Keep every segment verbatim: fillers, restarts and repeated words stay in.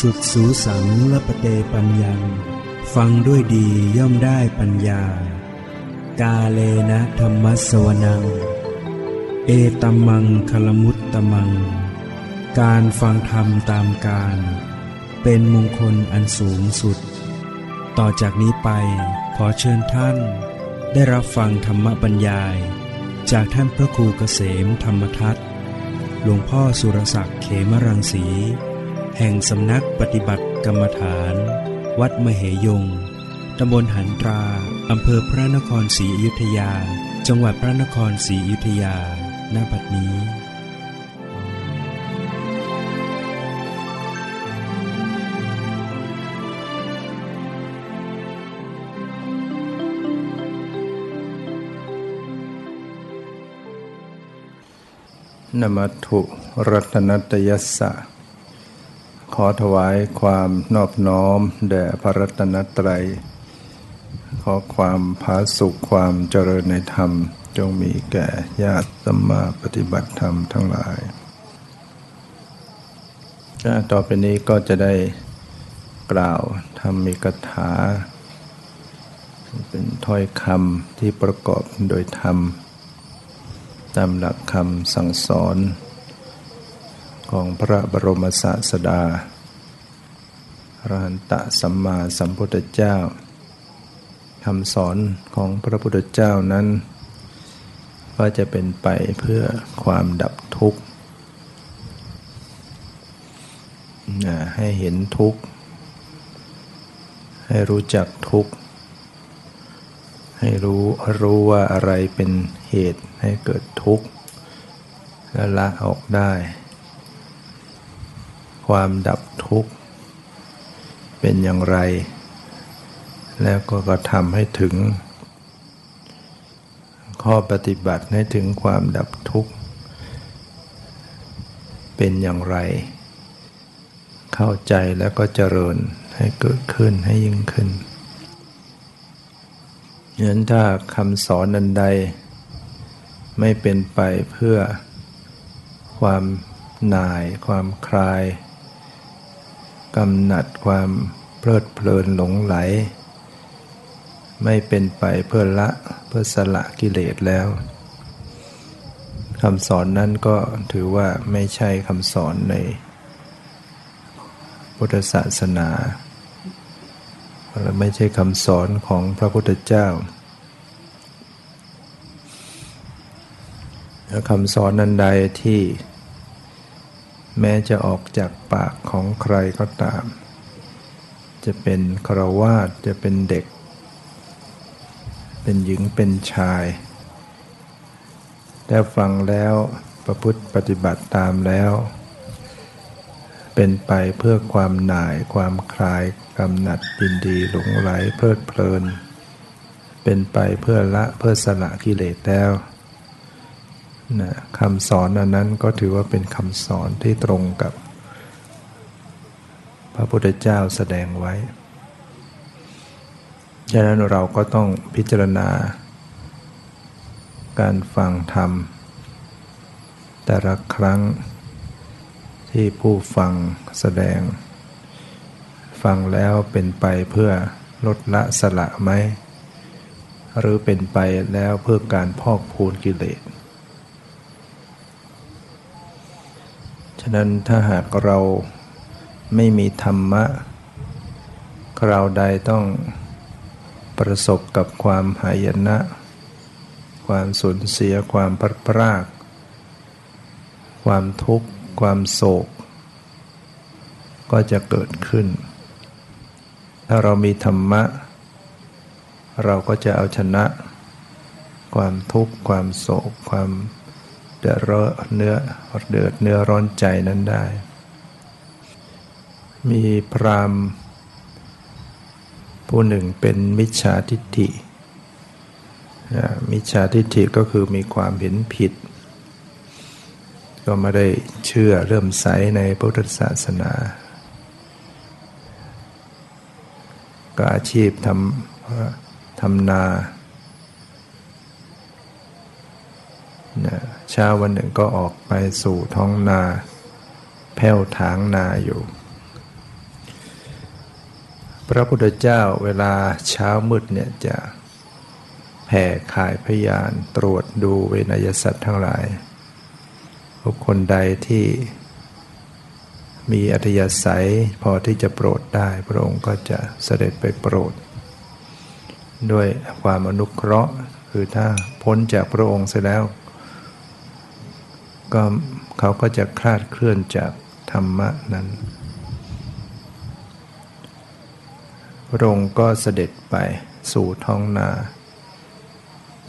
สุดสูสังลปเตปัญญังฟังด้วยดีย่อมได้ปัญญากาเลนะธัมมัสสวนังเอตัมมังคลมุตตมังการฟังธรรมตามการเป็นมงคลอันสูงสุดต่อจากนี้ไปขอเชิญท่านได้รับฟังธรรมบรรยายจากท่านพระครูเกษมธรรมทัตหลวงพ่อสุรศักดิ์เขมรังสีแห่งสำนักปฏิบัติกรรมฐานวัดมเหยงค์ตำบลหันตราอำเภอพระนครศรีอยุธยาจังหวัดพระนครศรีอยุธยาณ บัดนี้นมัตถุรัตนัตยัสสะขอถวายความนอบน้อมแด่พระรัตนตรัยขอความผาสุขความเจริญในธรรมจงมีแก่ญาติสัมมาปฏิบัติธรรมทั้งหลายต่อไปนี้ก็จะได้กล่าวธรรมิกถาเป็นถ้อยคำที่ประกอบโดยธรรมตามหลักคำสั่งสอนของพระบรมศาสดาอรหันตสัมมาสัมพุทธเจ้าคำสอนของพระพุทธเจ้านั้นว่าจะเป็นไปเพื่อความดับทุกข์ให้เห็นทุกข์ให้รู้จักทุกข์ให้รู้รู้ว่าอะไรเป็นเหตุให้เกิดทุกข์และละออกได้ความดับทุกข์เป็นอย่างไรแล้วก็กระทำให้ถึงข้อปฏิบัติให้ถึงความดับทุกข์เป็นอย่างไรเข้าใจแล้วก็เจริญให้เกิดขึ้นให้ยิ่งขึ้นดังนั้นถ้าคำสอนอันใดไม่เป็นไปเพื่อความหน่ายความคลายกำหนัดความเพลิดเพลินหลงไหลไม่เป็นไปเพื่อละเพื่อสละกิเลสแล้วคำสอนนั้นก็ถือว่าไม่ใช่คำสอนในพุทธศาสนาและไม่ใช่คำสอนของพระพุทธเจ้าและคำสอนนั้นใดที่แม้จะออกจากปากของใครก็ตามจะเป็นฆราวาสจะเป็นเด็กเป็นหญิงเป็นชายได้ฟังแล้วประพฤติปฏิบัติตามแล้วเป็นไปเพื่อความหน่ายความคลายกำหนัดยินดีหลงไหลเพลิดเพลินเป็นไปเพื่อละเพื่อสละกิเลสแล้วนะคำสอนอันนั้นก็ถือว่าเป็นคำสอนที่ตรงกับพระพุทธเจ้าแสดงไว้ฉะนั้นเราก็ต้องพิจารณาการฟังธรรมแต่ละครั้งที่ผู้ฟังแสดงฟังแล้วเป็นไปเพื่อลดละสละไหมหรือเป็นไปแล้วเพื่อการพอกพูนกิเลสฉะนั้นถ้าหากเราไม่มีธรรมะเราใดต้องประสบกับความหายนะความสูญเสียความพลัดพรากความทุกข์ความโศกก็จะเกิดขึ้นถ้าเรามีธรรมะเราก็จะเอาชนะความทุกข์ความโศกความเดือดร้อนเนื้อเดือดเนื้อร้อนใจนั้นได้มีพราหมณ์ผู้หนึ่งเป็นมิจฉาทิฏฐิมิจฉาทิฏฐิก็คือมีความเห็นผิดก็ไม่ได้เชื่อเลื่อมใสในพุทธศาสนาก็อาชีพทำทำนาเช้าวันหนึ่งก็ออกไปสู่ท้องนาแผ่วถางนาอยู่ ระพุทธเจ้าเวลาเช้ามืดเนี่ยจะแผ่ข่ายพยานตรวจดูเวนยสัตว์ทั้งหลายบุคคลใดที่มีอัธยาศัยพอที่จะโปรดได้พระองค์ก็จะเสด็จไปโปรดด้วยความอนุเคราะห์คือถ้าพ้นจากพระองค์เสร็จแล้วก็เขาก็จะคลาดเคลื่อนจากธรรมะนั้นพระองค์ก็เสด็จไปสู่ท้องนา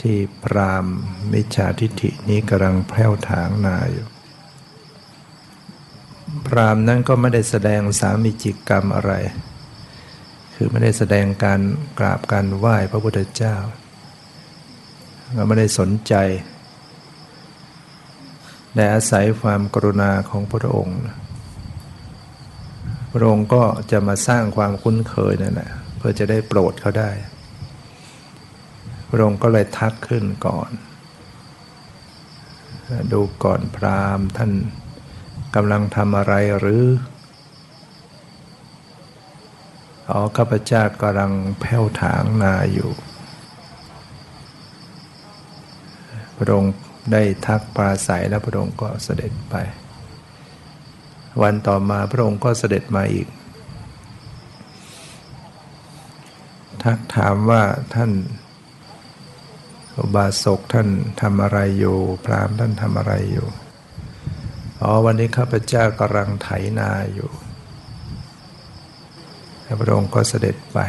ที่พราหมณ์มิจฉาทิฏฐินี้กำลังแผ่วถางนาอยู่พราหมณ์นั้นก็ไม่ได้แสดงสามีจิกกรรมอะไรคือไม่ได้แสดงการกราบการไหว้พระพุทธเจ้าก็ไม่ได้สนใจแต่อาศัยความกรุณาของพระองค์พระองค์ก็จะมาสร้างความคุ้นเคยนั่นแหละเพื่อจะได้โปรดเขาได้พระองค์ก็เลยทักขึ้นก่อนดูก่อนพราหมณ์ท่านกำลังทำอะไรหรืออ๋อข้าพเจ้ากำลังแผ่วถางนาอยู่พระองค์ได้ทักปราศัยแล้วพระองค์ก็เสด็จไปวันต่อมาพระองค์ก็เสด็จมาอีกทักถามว่าท่านอุบาสกท่านทำอะไรอยู่พราหมณ์ท่านทำอะไรอยู่อ๋อวันนี้ข้าพเจ้ากำลังไถนาอยู่พระองค์ก็เสด็จไป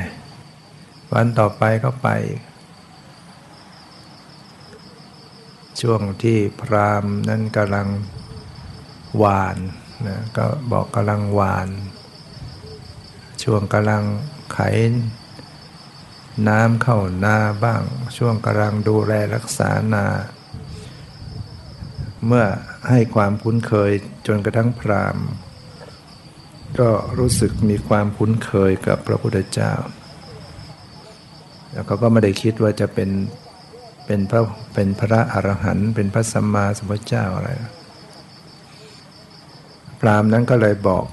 วันต่อไปก็ไปช่วงที่พราหมณ์นั้นกำลังหว่านนะก็บอกกำลังหว่านช่วงกำลังไขน้ำเข้านาบ้างช่วงกำลังดูแลรักษานาเมื่อให้ความคุ้นเคยจนกระทั่งพราหมณ์ก็รู้สึกมีความคุ้นเคยกับพระพุทธเจ้าแล้วเขาก็ไม่ได้คิดว่าจะเป็นเป็นพระเป็นพระอรหันต์เป็นพระสัมมาสัมพุทธเจ้าอะไรพราหมณ์นั้นก็เลยบอก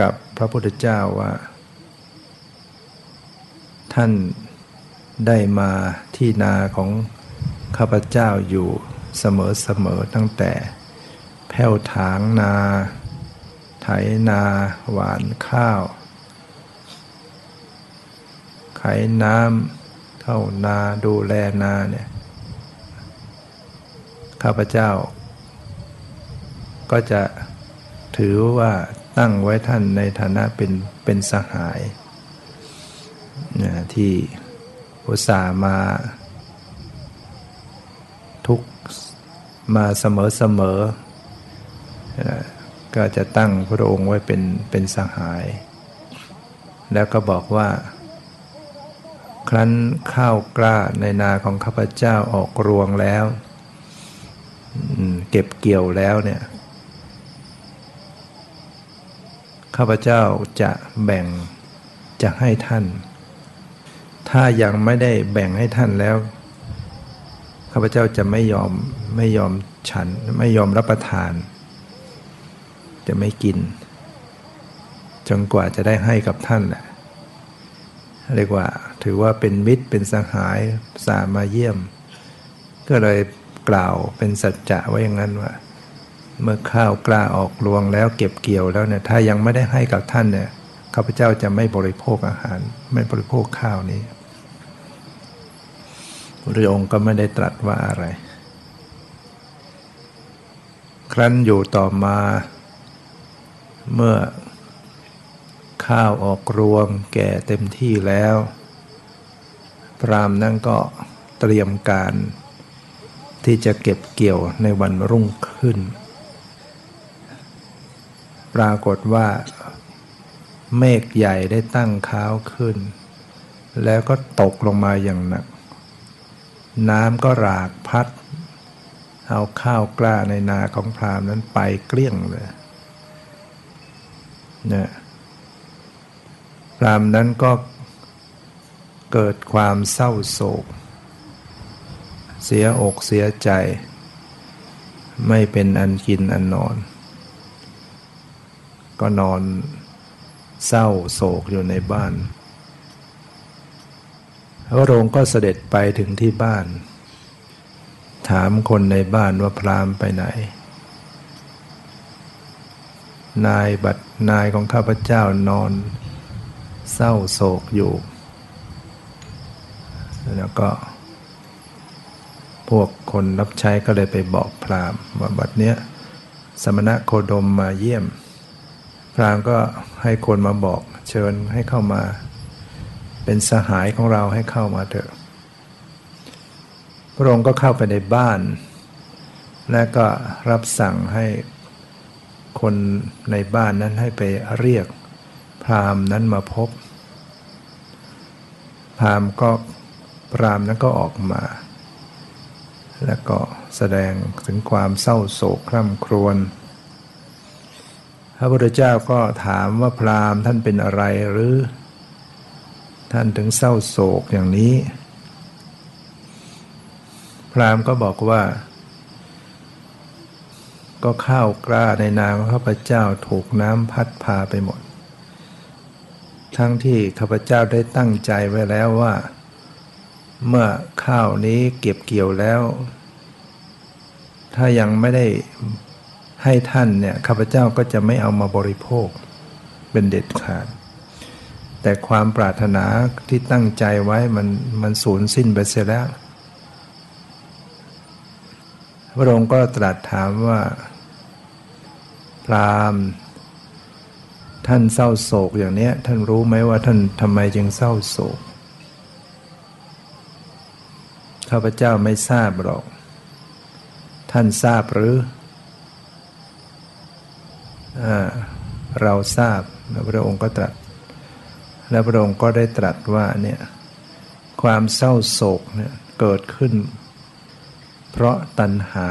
กับพระพุทธเจ้าว่าท่านได้มาที่นาของข้าพเจ้าอยู่เสมอๆตั้งแต่แผ่วถางนาไถนาหว่านข้าวไขน้ำเข้านาดูแลนาเนี่ยข้าพเจ้าก็จะถือว่าตั้งไว้ท่านในฐานะเป็นเป็นสหายที่อุตส่าห์มาทุกมาเสมอเสมอก็จะตั้งพระองค์ไว้เป็นเป็นสหายแล้วก็บอกว่าครั้นข้าวกล้าในนาของข้าพเจ้าออกรวงแล้วเก็บเกี่ยวแล้วเนี่ยข้าพเจ้าจะแบ่งจะให้ท่านถ้ายังไม่ได้แบ่งให้ท่านแล้วข้าพเจ้าจะไม่ยอมไม่ยอมฉันไม่ยอมรับประทานจะไม่กินจนกว่าจะได้ให้กับท่านแหละเรียกว่าถือว่าเป็นมิตรเป็นสหายสามาเยี่ยมก็เลยกล่าวเป็นสัจจะไว้อย่างนั้นว่าเมื่อข้าวกล้าออกรวงแล้วเก็บเกี่ยวแล้วเนี่ยถ้ายังไม่ได้ให้กับท่านเนี่ยข้าพเจ้าจะไม่บริโภคอาหารไม่บริโภคข้าวนี้พระองค์ก็ไม่ได้ตรัสว่าอะไรครั้นอยู่ต่อมาเมื่อข้าวออกรวงแก่เต็มที่แล้วพราหมณ์นั่นก็เตรียมการที่จะเก็บเกี่ยวในวันรุ่งขึ้นปรากฏว่าเมฆใหญ่ได้ตั้งค้าวขึ้นแล้วก็ตกลงมาอย่างหนักน้ำก็หลากพัดเอาข้าวกล้าในนาของพราหมณ์นั้นไปเกลี้ยงเลยนะพราหมณ์นั้นก็เกิดความเศร้าโศกเสียอกเสียใจไม่เป็นอันกินอันนอนก็นอน เศร้าโศกอยู่ในบ้านพระองค์ก็เสด็จไปถึงที่บ้านถามคนในบ้านว่าพราหมณ์ไปไหนนายบัดนายของข้าพเจ้านอนเศร้าโศกอยู่แล้วก็พวกคนรับใช้ก็เลยไปบอกพราหมณ์ว่าบัดเนี้ยสมณะโคดมมาเยี่ยมพราหมณ์ก็ให้คนมาบอกเชิญให้เข้ามาเป็นสหายของเราให้เข้ามาเถอะพระองค์ก็เข้าไปในบ้านและก็รับสั่งให้คนในบ้านนั้นให้ไปเรียกพราหมณ์นั้นมาพบพราหมณ์ก็พราหมณ์นั้นก็ออกมาแล้วก็แสดงถึงความเศร้าโศกคร่ำครวญพระพุทธเจ้าก็ถามว่าพราหมณ์ท่านเป็นอะไรหรือท่านถึงเศร้าโศกอย่างนี้พราหมณ์ก็บอกว่าก็ข้าวกล้าในนาของข้าพเจ้าถูกน้ำพัดพาไปหมดทั้งที่ข้าพเจ้าได้ตั้งใจไว้แล้วว่าเมื่อข้าวนี้เก็บเกี่ยวแล้วถ้ายังไม่ได้ให้ท่านเนี่ยข้าพเจ้าก็จะไม่เอามาบริโภคเป็นเด็ดขาดแต่ความปรารถนาที่ตั้งใจไว้มันมันสูญสิ้นไปเสียแล้วพระองค์ก็ตรัสถามว่าพราหมณ์ท่านเศร้าโศกอย่างเนี้ยท่านรู้ไหมว่าท่านทำไมจึงเศร้าโศกข้าพเจ้าไม่ทราบหรอกท่านทราบหรืออ่าเราทราบแล้วพระองค์ก็ตรัสแล้วพระองค์ก็ได้ตรัสว่าเนี่ยความเศร้าโศกเนี่ยเกิดขึ้นเพราะตัณหา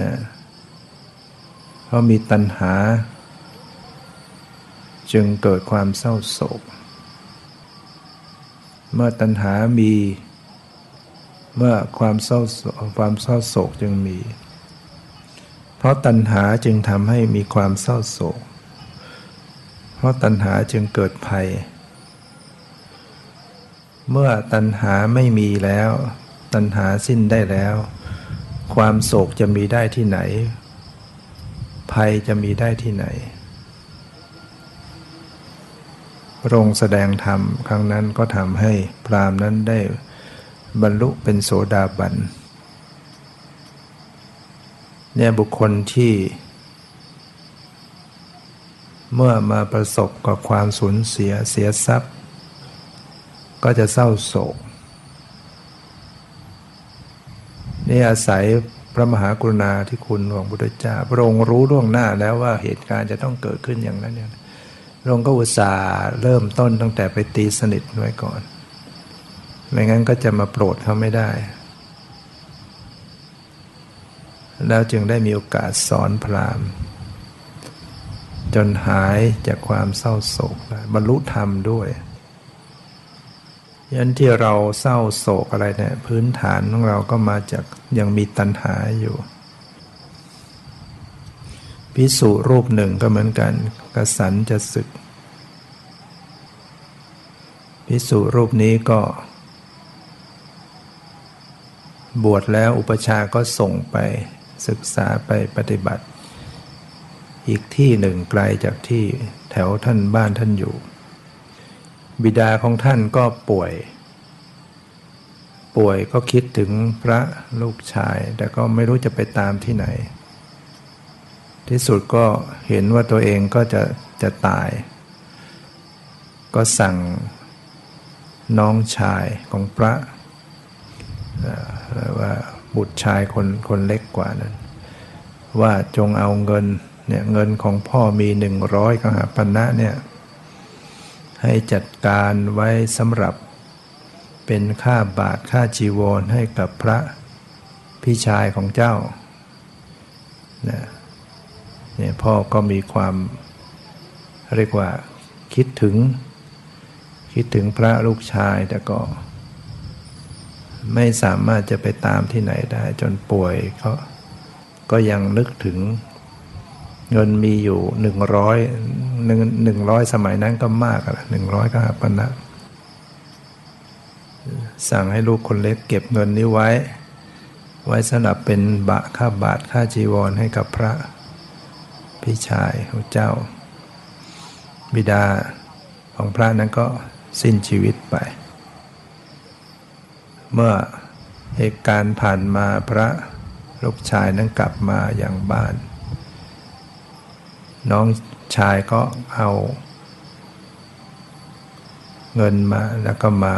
นะเพราะมีตัณหาจึงเกิดความเศร้าโศกเมื่อตัณหามีเมื่อความเศร้าความเศร้าโศกจึงมีเพราะตัณหาจึงทำให้มีความเศร้าโศกเพราะตัณหาจึงเกิดภัยเมื่อตัณหาไม่มีแล้วตัณหาสิ้นได้แล้วความโศกจะมีได้ที่ไหนภัยจะมีได้ที่ไหนพระองค์แสดงธรรมครั้งนั้นก็ทำให้พราหมณ์นั้นได้บรรลุเป็นโสดาบันเนี่ยบุคคลที่เมื่อมาประสบกับความสูญเสียเสียทรัพย์ก็จะเศร้าโศกนี่อาศัยพระมหากรุณาธิคุณของพระพุทธเจ้าพระองค์รู้ล่วงหน้าแล้วว่าเหตุการณ์จะต้องเกิดขึ้นอย่างนั้นเนี่ยพระองค์ก็อุตส่าห์เริ่มต้นตั้งแต่ไปตีสนิทไว้ก่อนไม่งั้นก็จะมาโปรดเขาไม่ได้แล้วจึงได้มีโอกาสสอนพราหมณ์จนหายจากความเศร้าโศกบรรลุธรรมด้วยยันที่เราเศร้าโศกอะไรเนี่ยพื้นฐานของเราก็มาจากยังมีตัณหาอยู่ภิกษุรูปหนึ่งก็เหมือนกันกสันจะศึกภิกษุรูปนี้ก็บวชแล้วอุปชาก็ส่งไปศึกษาไปปฏิบัติอีกที่หนึ่งไกลจากที่แถวท่านบ้านท่านอยู่บิดาของท่านก็ป่วยป่วยก็คิดถึงพระลูกชายแต่ก็ไม่รู้จะไปตามที่ไหนที่สุดก็เห็นว่าตัวเองก็จะจะตายก็สั่งน้องชายของพระว่าบุตรชายคนคนเล็กกว่านั้นว่าจงเอาเงินเนี่ยเงินของพ่อมีหนึ่งร้อยกหาปณะเนี่ยให้จัดการไว้สำหรับเป็นค่าบาทค่าจีวรให้กับพระพี่ชายของเจ้านะเนี่ยพ่อก็มีความเรียกว่าคิดถึงคิดถึงพระลูกชายแต่ก็ไม่สามารถจะไปตามที่ไหนได้จนป่วยก็ก็ยังนึกถึง เงินมีอยู่หนึ่งร้อยหนึ่งหนึ่งร้อยสมัยนั้นก็มากอะหนึ่งร้อยก็หักปณะสั่งให้ลูกคนเล็กเก็บเงินนี้ไว้ไว้สำหรับเป็นบะค่าบาทค่าจีวรให้กับพระพี่ชายของเจ้าบิดาของพระนั้นก็สิ้นชีวิตไปเมื่อเหตุการณ์ผ่านมาพระลูกชายนั้นกลับมาอย่างบ้านน้องชายก็เอาเงินมาแล้วก็มา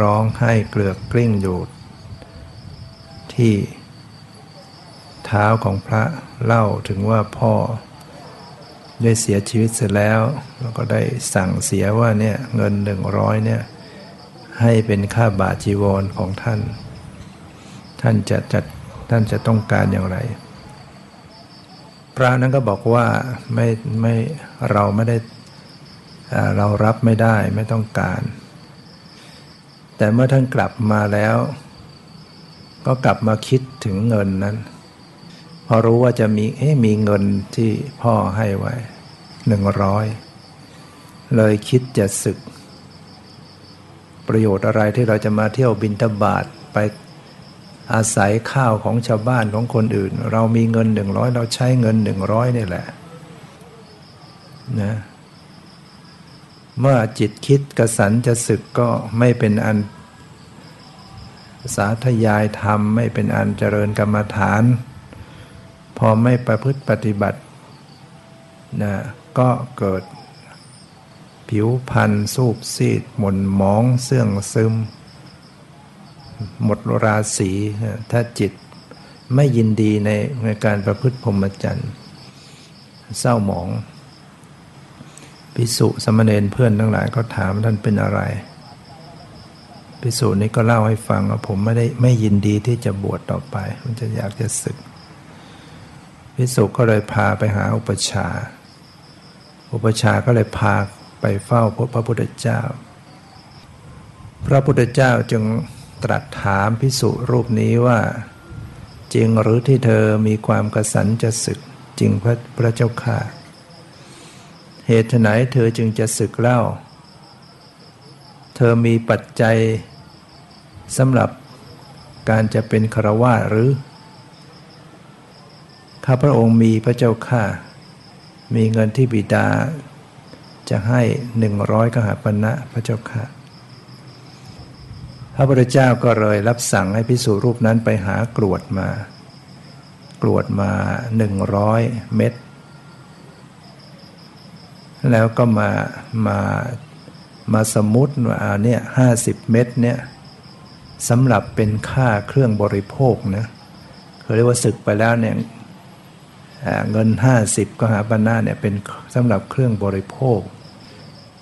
ร้องไห้เกลือกกลิ้งอยู่ที่เท้าของพระเล่าถึงว่าพ่อได้เสียชีวิตเสร็จแล้วแล้วก็ได้สั่งเสียว่าเนี่ยเงินหนึ่งร้อยเนี่ยให้เป็นค่าบาทจีวรของท่านท่านจะจัดท่านจะต้องการอย่างไรพระนั้นก็บอกว่าไม่ไม่เราไม่ได้เรารับไม่ได้ไม่ต้องการแต่เมื่อท่านกลับมาแล้วก็กลับมาคิดถึงเงินนั้นพอรู้ว่าจะมีเอ๊ะมีเงินที่พ่อให้ไว้หนึ่งร้อยเลยคิดจะสึกประโยชน์อะไรที่เราจะมาเที่ยวบิณฑบาตไปอาศัยข้าวของชาวบ้านของคนอื่นเรามีเงินหนึ่งร้อยเราใช้เงินหนึ่งร้อยนี่แหละนะเมื่อจิตคิดกสันจะสึกก็ไม่เป็นอันสาธยายธรรมไม่เป็นอันเจริญกรรมฐานพอไม่ประพฤติปฏิบัตินะก็เกิดผิวพรรณสูบซีดหม่นหมองเสื่องซึมหมดราศีถ้าจิตไม่ยินดีในในการประพฤติพรหมจรรย์เศร้าหมองภิกษุสมณเณรเพื่อนทั้งหลายก็ถามท่านเป็นอะไรภิกษุนี้ก็เล่าให้ฟังว่าผมไม่ได้ไม่ยินดีที่จะบวชต่อไปมันจะอยากจะสึกภิกษุก็เลยพาไปหาอุปัชฌาย์อุปัชฌาย์ก็เลยพาไปเฝ้าพระพุทธเจ้าพระพุทธเจ้าจึงตรัสถามภิกษุรูปนี้ว่าจริงหรือที่เธอมีความกสันจะสึกจริงพระพระเจ้าข้าเหตุไหนเธอจึงจะสึกเล่าเธอมีปัจจัยสำหรับการจะเป็นฆราวาสหรือข้าพระองค์มีพระเจ้าข้ามีเงินที่บิดาจะให้หนึ่งร้อยกหาปณะพระเจ้าข้าพระพุทธเจ้าก็เลยรับสั่งให้ภิกษุรูปนั้นไปหากรวดมากรวดมาหนึ่งร้อยเม็ดแล้วก็มามามาสมมุติว่าเนี่ยห้าสิบเม็ดเนี่ยสำหรับเป็นค่าเครื่องบริโภคนะเขาเรียกว่าศึกไปแล้วเนี่ยเงินห้าสิบกหาปณะเนี่ยเป็นสำหรับเครื่องบริโภค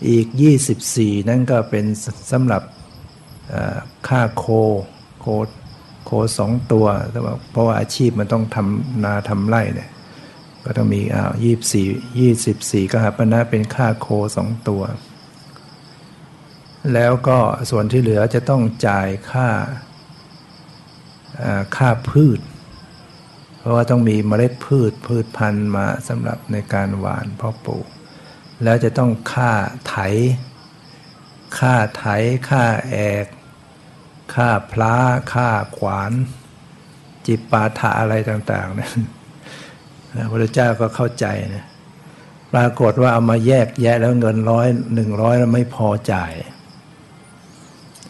อีกยี่สิบสี่นั่นก็เป็นสำหรับค่าโคโคโคสองตัวเพราะว่าอาชีพมันต้องทำนาทำไร่เนี่ยก็ต้องมีอ้าวยี่สิบสี่ยี่สิบสี่กหาปณะเป็นค่าโคสองตัวแล้วก็ส่วนที่เหลือจะต้องจ่ายค่าค่าพืชเพราะว่าต้องมีเมล็ดพืชพืชพันธุ์มาสำหรับในการหว่านเพาะปลูกแล้วจะต้องค่าไถค่าไถค่าแอกค่าพล้าค่าขวานจิปาถะอะไรต่างๆนะพระพุทธเจ้าก็เข้าใจนะปรากฏว่าเอามาแยกแยะแล้วเงินร้อยหนึ่งร้อยแล้วไม่พอจ่าย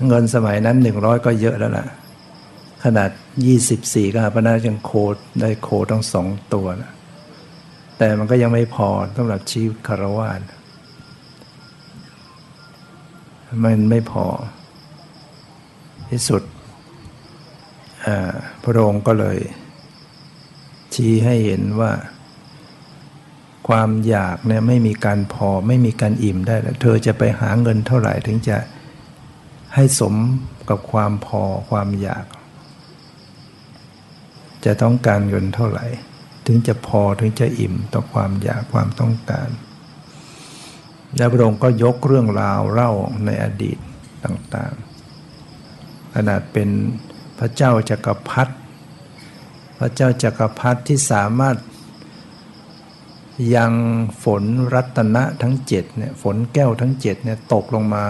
เงินสมัยนั้นหนึ่งร้อยก็เยอะแล้วล่ะขนาดยี่สิบสี่กหาปณะยังโคได้โคทั้งสองตัวนะแต่มันก็ยังไม่พอสำหรับชีวิตฆราวาสมันไม่พอที่สุดพระองค์ก็เลยชี้ให้เห็นว่าความอยากเนี่ยไม่มีการพอไม่มีการอิ่มได้แล้วเธอจะไปหาเงินเท่าไหร่ถึงจะให้สมกับความพอความอยากจะต้องการเงินเท่าไหร่ถึงจะพอถึงจะอิ่มต่อความอยากความต้องการและพระองค์ก็ยกเรื่องราวเล่าในอดีตต่างๆขนาดเป็นพระเจ้าจักรพรรดิพระเจ้าจักรพรรดิที่สามารถ ยังฝนรัตนะทั้งเจ็ดเนี่ยฝนแก้วทั้งเจ็ดเนี่ยตกลงมา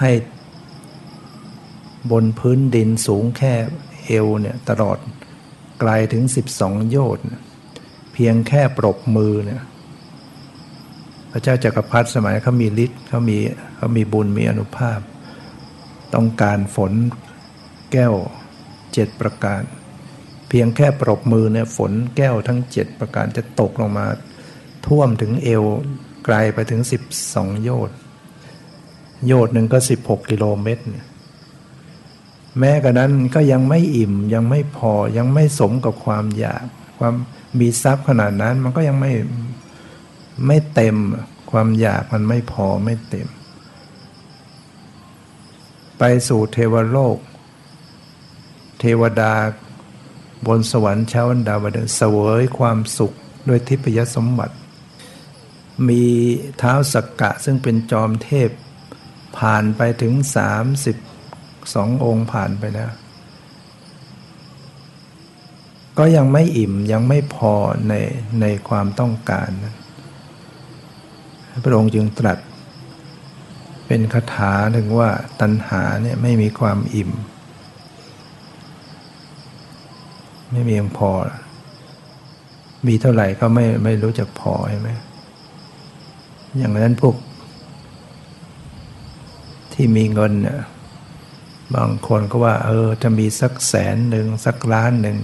ให้บนพื้นดินสูงแค่เอวเนี่ยตลอดไกลถึงสิบสองโยชน์เพียงแค่ปรบมือเนี่ยพระเจ้าจักรพรรดิสมัยเขามีฤทธิ์เขามีเขามีบุญมีอานุภาพต้องการฝนแก้วเจ็ดประการเพียงแค่ปรบมือเนี่ยฝนแก้วทั้งเจ็ดประการจะตกลงมาท่วมถึงเอวไกลไปถึงสิบสองโยชน์โยชน์หนึ่งก็สิบหกกิโลเมตรแม้กระนั้นก็ยังไม่อิ่มยังไม่พอยังไม่สมกับความอยากความมีทรัพย์ขนาดนั้นมันก็ยังไม่ไม่เต็มความอยากมันไม่พอไม่เต็มไปสู่เทวโลกเทวดาบนสวรรค์ชั้นดาวดึงส์เสวยความสุขด้วยทิพยสมบัติมีท้าวสักกะซึ่งเป็นจอมเทพผ่านไปถึงสามสิบสององค์ผ่านไปแล้วก็ยังไม่อิ่มยังไม่พอในในความต้องการนั้นพระองค์จึงตรัสเป็นคาถาถึงว่าตัณหาเนี่ยไม่มีความอิ่มไม่เพียงพอมีเท่าไหร่ก็ไม่ไม่รู้จักพอใช่ไหมอย่างนั้นพวกที่มีเงินเนี่ยบางคนก็ว่าเออจะมีสักแสนหนึ่งสักล้านหนึ่ง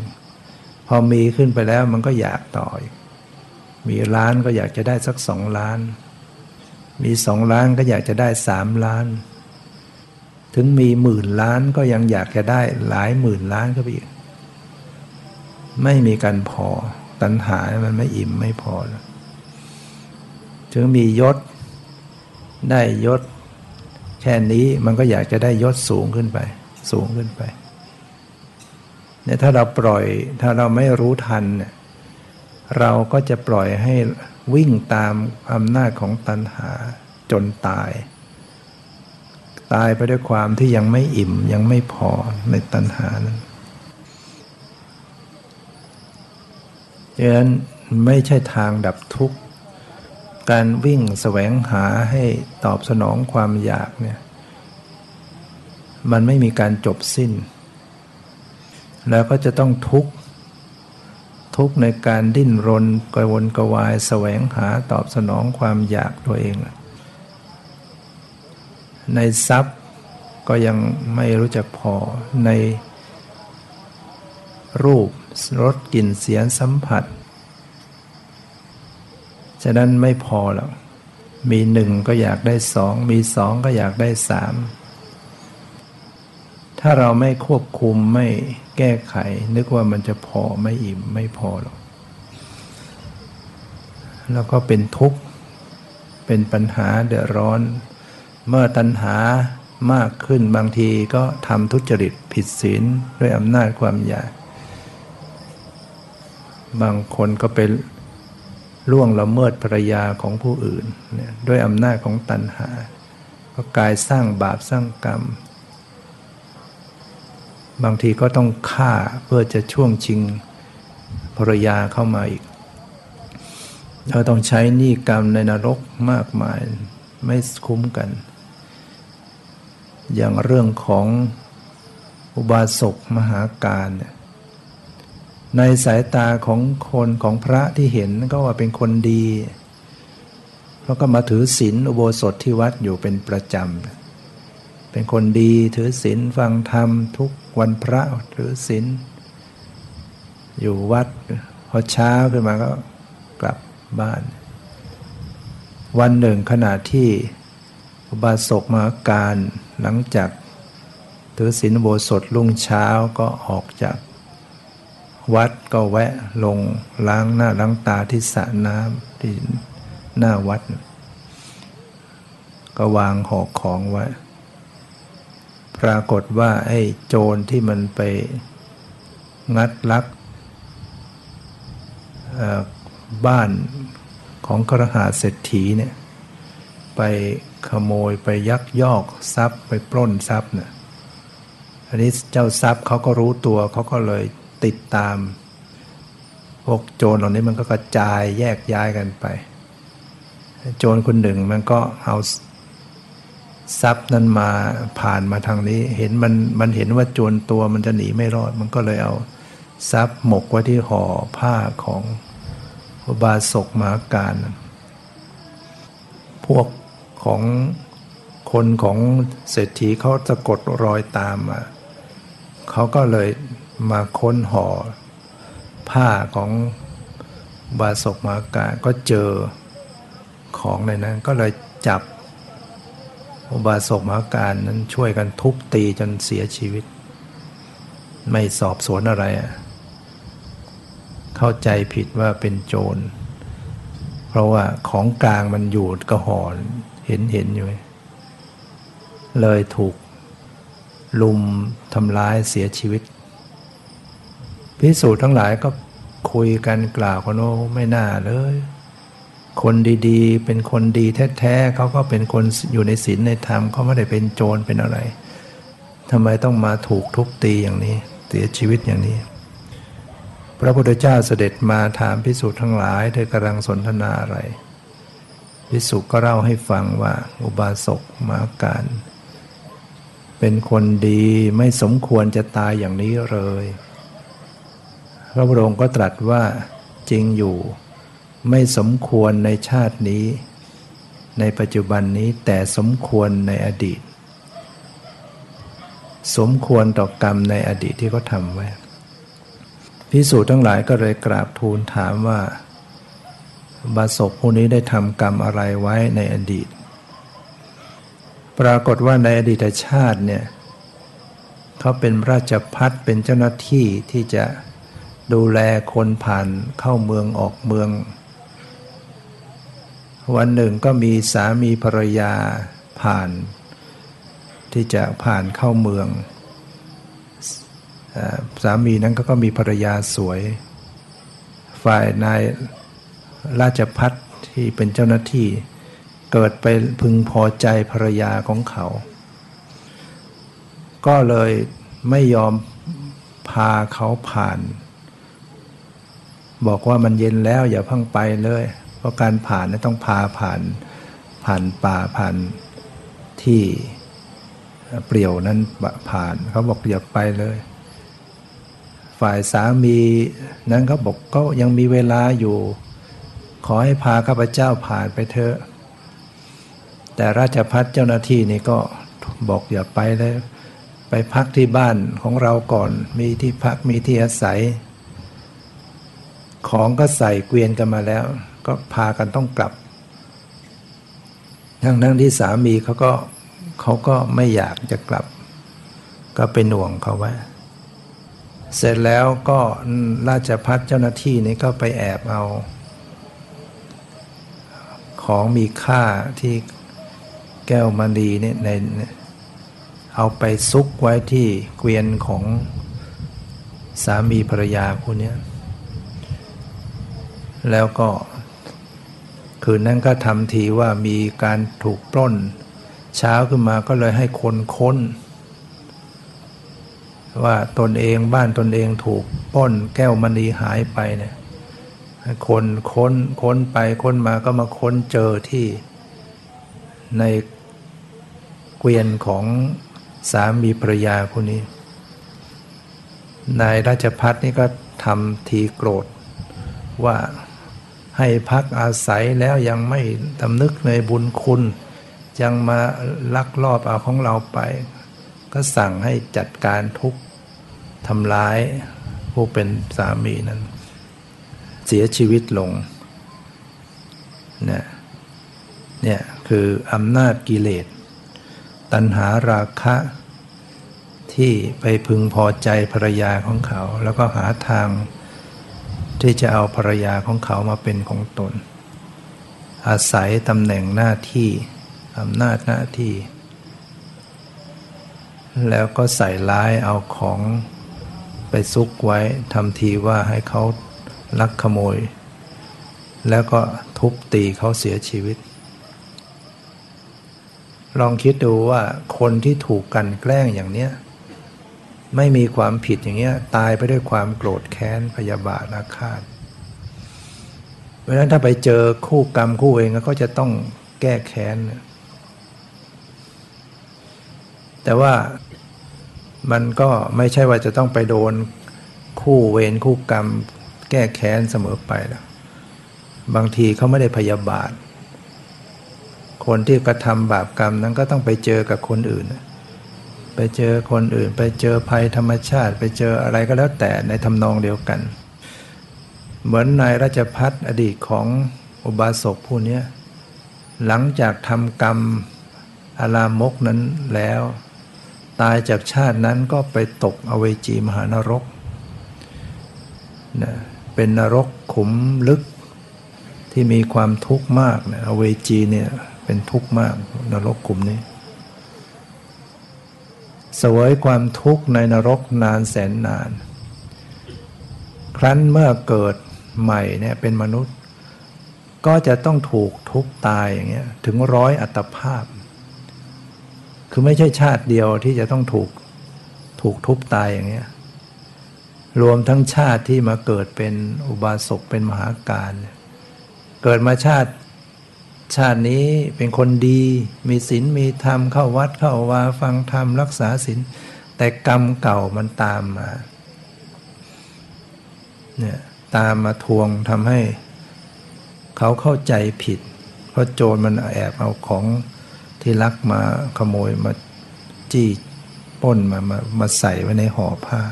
พอมีขึ้นไปแล้วมันก็อยากต่ออีกมีล้านก็อยากจะได้สักสองล้านมีสองล้านก็อยากจะได้สามล้านถึงมีหมื่นล้านก็ยังอยากจะได้หลายหมื่นล้านก็ไปอีกไม่มีการพอตัณหามันไม่อิ่มไม่พอแล้วถึงมียศได้ยศแค่นี้มันก็อยากจะได้ยศสูงขึ้นไปสูงขึ้นไปเนี่ยถ้าเราปล่อยถ้าเราไม่รู้ทันเนี่ยเราก็จะปล่อยให้วิ่งตามอำนาจของตัณหาจนตายตายไปด้วยความที่ยังไม่อิ่มยังไม่พอในตัณหานั้นดังนั้นไม่ใช่ทางดับทุกข์การวิ่งแสวงหาให้ตอบสนองความอยากเนี่ยมันไม่มีการจบสิ้นแล้วก็จะต้องทุกข์ทุกข์ในการดิ้นรนกวนกวายแสวงหาตอบสนองความอยากตัวเองในทรัพย์ก็ยังไม่รู้จักพอในรูปรสกลิ่นเสียงสัมผัสฉะนั้นไม่พอหรอกมีหนึ่งก็อยากได้สองมีสองก็อยากได้สามถ้าเราไม่ควบคุมไม่แก้ไขนึกว่ามันจะพอไม่อิ่มไม่พอหรอกแล้วก็เป็นทุกข์เป็นปัญหาเดือดร้อนเมื่อตัณหามากขึ้นบางทีก็ทำทุจริตผิดศีลด้วยอำนาจความอยากบางคนก็ไปล่วงละเมิดภรรยาของผู้อื่นเนี่ยด้วยอำนาจของตัณหาก็กลายสร้างบาปสร้างกรรมบางทีก็ต้องฆ่าเพื่อจะช่วงชิงภรรยาเข้ามาอีกเราต้องใช้หนี้กรรมในนรกมากมายไม่คุ้มกันอย่างเรื่องของอุบาสกมหาการเนี่ยในสายตาของคนของพระที่เห็นก็ว่าเป็นคนดีแล้วก็มาถือศีลอุโบสถที่วัดอยู่เป็นประจำเป็นคนดีถือศีลฟังธรรมทุกวันพระถือศีลอยู่วัดพอเช้าขึ้นมาก็กลับบ้านวันหนึ่งขณะที่อุบาสกมหาการหลังจากถือศีลอุโบสถรุ่งเช้าก็ออกจากวัดก็แวะลงล้างหน้าล้างตาที่สระน้ำที่หน้าวัดก็วางห่อของไว้ปรากฏว่าไอ้โจรที่มันไปงัดลักบ้านของคฤหาสน์เศรษฐีเนี่ยไปขโมยไปยักยอกทรัพย์ไปปล้นทรัพย์เนี่ยอันนี้เจ้าทรัพย์เขาก็รู้ตัวเขาก็เลยติดตาม พวกโจรเหล่านี้มันก็กระจายแยกย้ายกันไปโจรคนหนึ่งมันก็เอาทรัพย์นั้นมาผ่านมาทางนี้เห็นมันมันเห็นว่าโจรตัวมันจะหนีไม่รอดมันก็เลยเอาทรัพย์หมกไว้ที่ห่อผ้าของอุบาสกมหาการพวกของคนของเศรษฐีเขาสะกดรอยตามมาเขาก็เลยมาค้นห่อผ้าของอุบาสกมหาการก็เจอของในนั้นก็เลยจับอุบาสกมหาการนั้นช่วยกันทุบตีจนเสียชีวิตไม่สอบสวนอะไรเข้าใจผิดว่าเป็นโจรเพราะว่าของกลางมันอยู่กระหอนเห็นเห็นอยู่เลยถูกลุมทำร้ายเสียชีวิตภิกษุทั้งหลายก็คุยกันกล่าวกันว่าไม่น่าเลยคนดีๆเป็นคนดีแท้ๆเขาก็เป็นคนอยู่ในศีลในธรรมเขาไม่ได้เป็นโจรเป็นอะไรทำไมต้องมาถูกทุบตีอย่างนี้เสียชีวิตอย่างนี้พระพุทธเจ้าเสด็จมาถามภิกษุทั้งหลายเธอกำลังสนทนาอะไรภิกษุก็เล่าให้ฟังว่าอุบาสกมหาการเป็นคนดีไม่สมควรจะตายอย่างนี้เลยพระพุทธองค์ก็ตรัสว่าจริงอยู่ไม่สมควรในชาตินี้ในปัจจุบันนี้แต่สมควรในอดีตสมควรต่อกรรมในอดีตที่เขาทำไว้ภิกษุทั้งหลายก็เลยกราบทูลถามว่าบาศกผู้นี้ได้ทำกรรมอะไรไว้ในอดีตปรากฏว่าในอดีตชาติเนี่ยเขาเป็นราชภัฏเป็นเจ้าหน้าที่ที่จะดูแลคนผ่านเข้าเมืองออกเมืองวันหนึ่งก็มีสามีภรรยาผ่านที่จะผ่านเข้าเมืองสามีนั้นก็มีภรรยาสวยฝ่ายนายราชภัฏที่เป็นเจ้าหน้าที่เกิดไปพึงพอใจภรรยาของเขาก็เลยไม่ยอมพาเขาผ่านบอกว่ามันเย็นแล้วอย่าเพิ่งไปเลยเพราะการผ่านต้องพาผ่านผ่านป่าผ่านที่เปลี่ยวนั้นผ่านเขาบอกอย่าไปเลยฝ่ายสามีนั้นเขาบอกก็ยังมีเวลาอยู่ขอให้พาข้าพเจ้าผ่านไปเถอะแต่ราชภัฏเจ้าหน้าที่นี่ก็บอกอย่าไปเลยไปพักที่บ้านของเราก่อนมีที่พักมีที่อาศัยของก็ใส่เกวียนกันมาแล้วก็พากันต้องกลับทั้งทั้งที่สามีเขาก็เขาก็ไม่อยากจะกลับก็เป็นห่วงเขาว่าเสร็จแล้วก็ราชภัฏเจ้าหน้าที่นี่ก็ไปแอบเอาของมีค่าที่แก้วมณีเนี่ยในเอาไปซุกไว้ที่เกวียนของสามีภรรยาคู่นี้แล้วก็คืนนั้นก็ทำทีว่ามีการถูกปล้นเช้าขึ้นมาก็เลยให้คนค้นว่าตนเองบ้านตนเองถูกปล้นแก้วมณีหายไปเนี่ยคนค้นค้นไปค้นมาก็มาค้นเจอที่ในเกวียนของสามีภรรยาคนนี้นายราชภัฏนี่ก็ทำทีโกรธว่าให้พักอาศัยแล้วยังไม่สำนึกในบุญคุณยังมาลักลอบเอาของเราไปก็สั่งให้จัดการทุบทำร้ายผู้เป็นสามีนั้นเสียชีวิตลงเนี่ยเนี่ยคืออำนาจกิเลสตัณหาราคะที่ไปพึงพอใจภรรยาของเขาแล้วก็หาทางที่จะเอาภรรยาของเขามาเป็นของตนอาศัยตำแหน่งหน้าที่อำนาจหน้าที่แล้วก็ใส่ร้ายเอาของไปซุกไว้ทำทีว่าให้เขาลักขโมยแล้วก็ทุบตีเขาเสียชีวิตลองคิดดูว่าคนที่ถูกกันแกล้งอย่างเนี้ยไม่มีความผิดอย่างเนี้ยตายไปด้วยความโกรธแค้นพยาบาทอาฆาต เพราะฉะนั้นถ้าไปเจอคู่กรรมคู่เวรก็จะต้องแก้แค้นแต่ว่ามันก็ไม่ใช่ว่าจะต้องไปโดนคู่เวรคู่กรรมแก้แค้นเสมอไปนะบางทีเขาไม่ได้พยาบาทคนที่กระทำบาปกรรมนั้นก็ต้องไปเจอกับคนอื่นไปเจอคนอื่นไปเจอภัยธรรมชาติไปเจออะไรก็แล้วแต่ในทำนองเดียวกันเหมือนนายราชพัฒน์อดีตของอุบาสกผู้นี้หลังจากทำกรรมอาลามกนั้นแล้วตายจากชาตินั้นก็ไปตกอเวจีมหานรกนะเป็นนรกขุมลึกที่มีความทุกข์มากนะอเวจีเนี่ยเป็นทุกข์มากนรกขุมนี้เสวยความทุกข์ในนรกนานแสนนานครั้นเมื่อเกิดใหม่เนี่ยเป็นมนุษย์ก็จะต้องถูกทุกข์ตายอย่างเงี้ยถึงร้อยอัตภาพคือไม่ใช่ชาติเดียวที่จะต้องถูกถูกทุบตายอย่างเงี้ยรวมทั้งชาติที่มาเกิดเป็นอุบาสกเป็นมหาการเกิดมาชาติชาตินี้เป็นคนดีมีศีลมีธรรมเข้าวัดเข้าวาฟังธรรมรักษาศีลแต่กรรมเก่ามันตามมาเนี่ยตามมาทวงทำให้เขาเข้าใจผิดเพราะโจรมันแอบเอาของที่ลักมาขโมยมาจี้ปล้นมามามาใส่ไว้ในห่อผ้า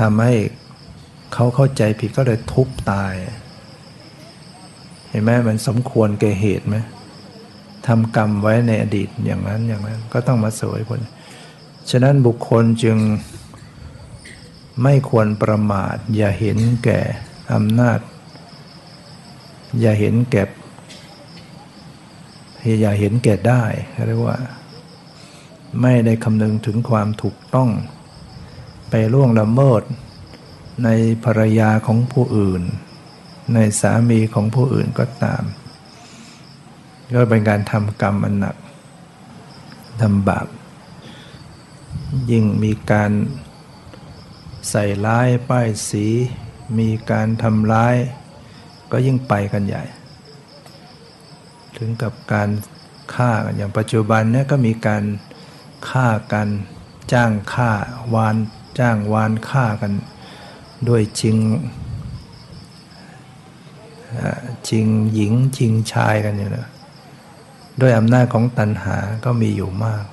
ทำให้เขาเข้าใจผิดก็เลยทุบตายเห็นไหมมันสมควรแก่เหตุไหมทำกรรมไว้ในอดีตอย่างนั้นอย่างนั้นก็ต้องมาเสวยผลฉะนั้นบุคคลจึงไม่ควรประมาทอย่าเห็นแก่อำนาจอย่าเห็นแก่อย่าเห็นแก่ได้เรียกว่าไม่ได้คำนึงถึงความถูกต้องไปล่วงละเมิดในภรรยาของผู้อื่นในสามีของผู้อื่นก็ตามก็เป็นการทำกรรมอันหนักทำบาปยิ่งมีการใส่ร้ายป้ายสีมีการทำร้ายก็ยิ่งไปกันใหญ่ถึงกับการฆ่าอย่างปัจจุบันเนี่ยก็มีการฆ่ากันจ้างฆ่าวานจ้างวานฆ่ากันด้วยชิงชิงหญิงชิงชายกันอยู่นะด้วยอำนาจของตัณหาก็มีอยู่มาก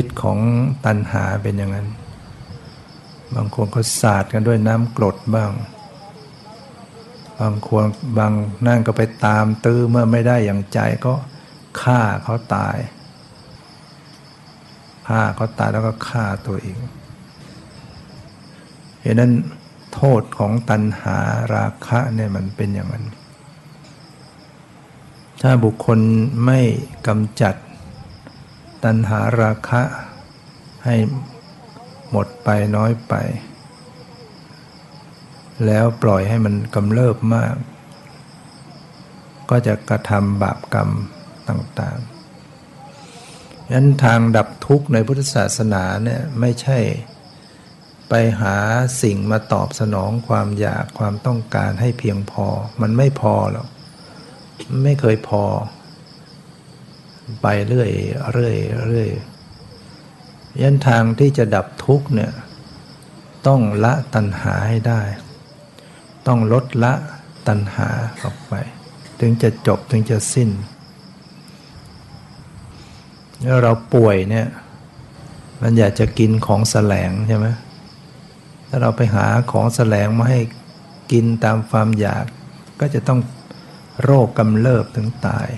ฤทธิ์ของตัณหาเป็นอย่างนั้นบางคนก็สาดกันด้วยน้ำกรดบ้างบางคนบางนั่นก็ไปตามตื้อเมื่อไม่ได้อย่างใจก็ฆ่าเขาตายฆ่าเขาตายแล้วก็ฆ่าตัวเองเพราะนั้นโทษของตัณหาราคะเนี่ยมันเป็นอย่างนั้นถ้าบุคคลไม่กำจัดตัณหาราคะให้หมดไปน้อยไปแล้วปล่อยให้มันกำเริบมากก็จะกระทำบาปกรรมต่างๆงั้นทางดับทุกข์ในพุทธศาสนาเนี่ยไม่ใช่ไปหาสิ่งมาตอบสนองความอยากความต้องการให้เพียงพอมันไม่พอหรอกไม่เคยพอไปเรื่อยเรื่อยเรื่อยงั้นทางที่จะดับทุกข์เนี่ยต้องละตัณหาให้ได้ต้องลดละตัณหาออกไปถึงจะจบถึงจะสิ้นแล้วเราป่วยเนี่ยมันอยากจะกินของแสลงใช่ไหมถ้าเราไปหาของแสลงมาให้กินตามความอยากก็จะต้องโรคกำเริบถึงตาย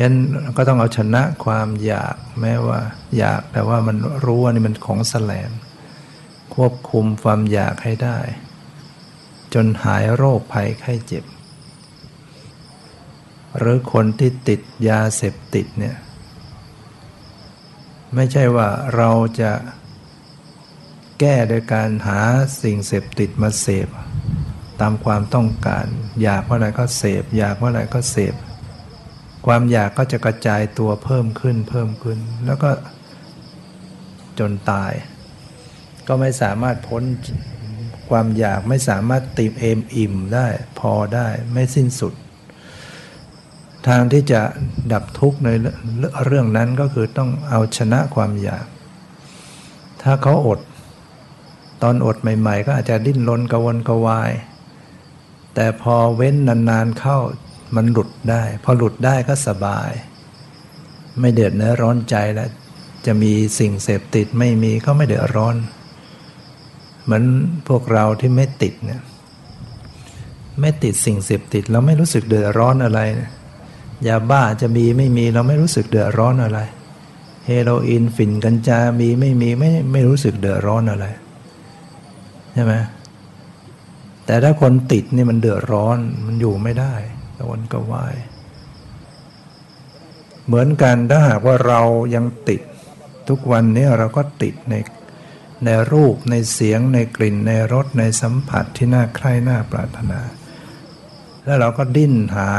ยันก็ต้องเอาชนะความอยากแม้ว่าอยากแต่ว่ามันรู้ว่านี่มันของแสลงควบคุมความอยากให้ได้จนหายโรคภัยไข้เจ็บหรือคนที่ติดยาเสพติดเนี่ยไม่ใช่ว่าเราจะแก้โดยการหาสิ่งเสพติดมาเสพตามความต้องการอยากว่าอะไรก็เสพอยากว่าอะไรก็เสพความอยากก็จะกระจายตัวเพิ่มขึ้นเพิ่มขึ้นแล้วก็จนตาย ก็ไม่สามารถพ้นความอยากไม่สามารถติมเอมอิ่มได้พอได้ไม่สิ้นสุดทางที่จะดับทุกข์ในเรื่องนั้นก็คือต้องเอาชนะความอยากถ้าเขาอดตอนอดใหม่ๆก็อาจจะดิ้นรนกระวนกระวายแต่พอเว้นนานๆเข้ามันหลุดได้พอหลุดได้ก็สบายไม่เดือดเนื้อร้อนใจแล้วจะมีสิ่งเสพติดไม่มีก็ไม่เดือดร้อนเหมือนพวกเราที่ไม่ติดเนี่ยไม่ติดสิ่งเสพติดเราไม่รู้สึกเดือดร้อนอะไรยาบ้าจะมีไม่มีเราไม่รู้สึกเดือดร้อนอะไรเฮโรอีนฝิ่นกัญชามีไม่มีไม่ไม่รู้สึกเดือดร้อนอะไรใช่ไหมแต่ถ้าคนติดนี่มันเดือดร้อนมันอยู่ไม่ได้กระวนกระวายเหมือนกันถ้าหากว่าเรายังติดทุกวันนี้เราก็ติดในในรูปในเสียงในกลิ่นในรสในสัมผัสที่น่าใคร่น่าปรารถนาแล้วเราก็ดิ้นหา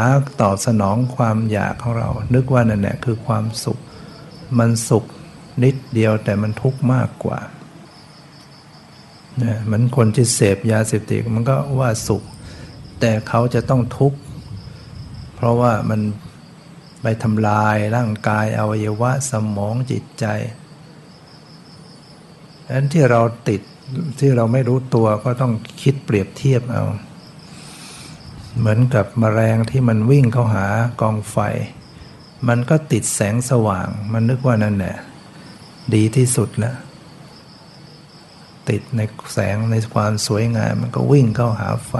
ตอบสนองความอยากของเรานึกว่านั่นแหละคือความสุขมันสุขนิดเดียวแต่มันทุกข์มากกว่านะเหมือนคนที่เสพยาเสพติดมันก็ว่าสุขแต่เขาจะต้องทุกข์เพราะว่ามันไปทำลายร่างกายอวัยวะสมองจิตใจดังนั้นที่เราติดที่เราไม่รู้ตัวก็ต้องคิดเปรียบเทียบเอาเหมือนกับแมลงที่มันวิ่งเข้าหากองไฟมันก็ติดแสงสว่างมันนึกว่านั่นแหละดีที่สุดแล้วติดในแสงในความสวยงามมันก็วิ่งเข้าหาไฟ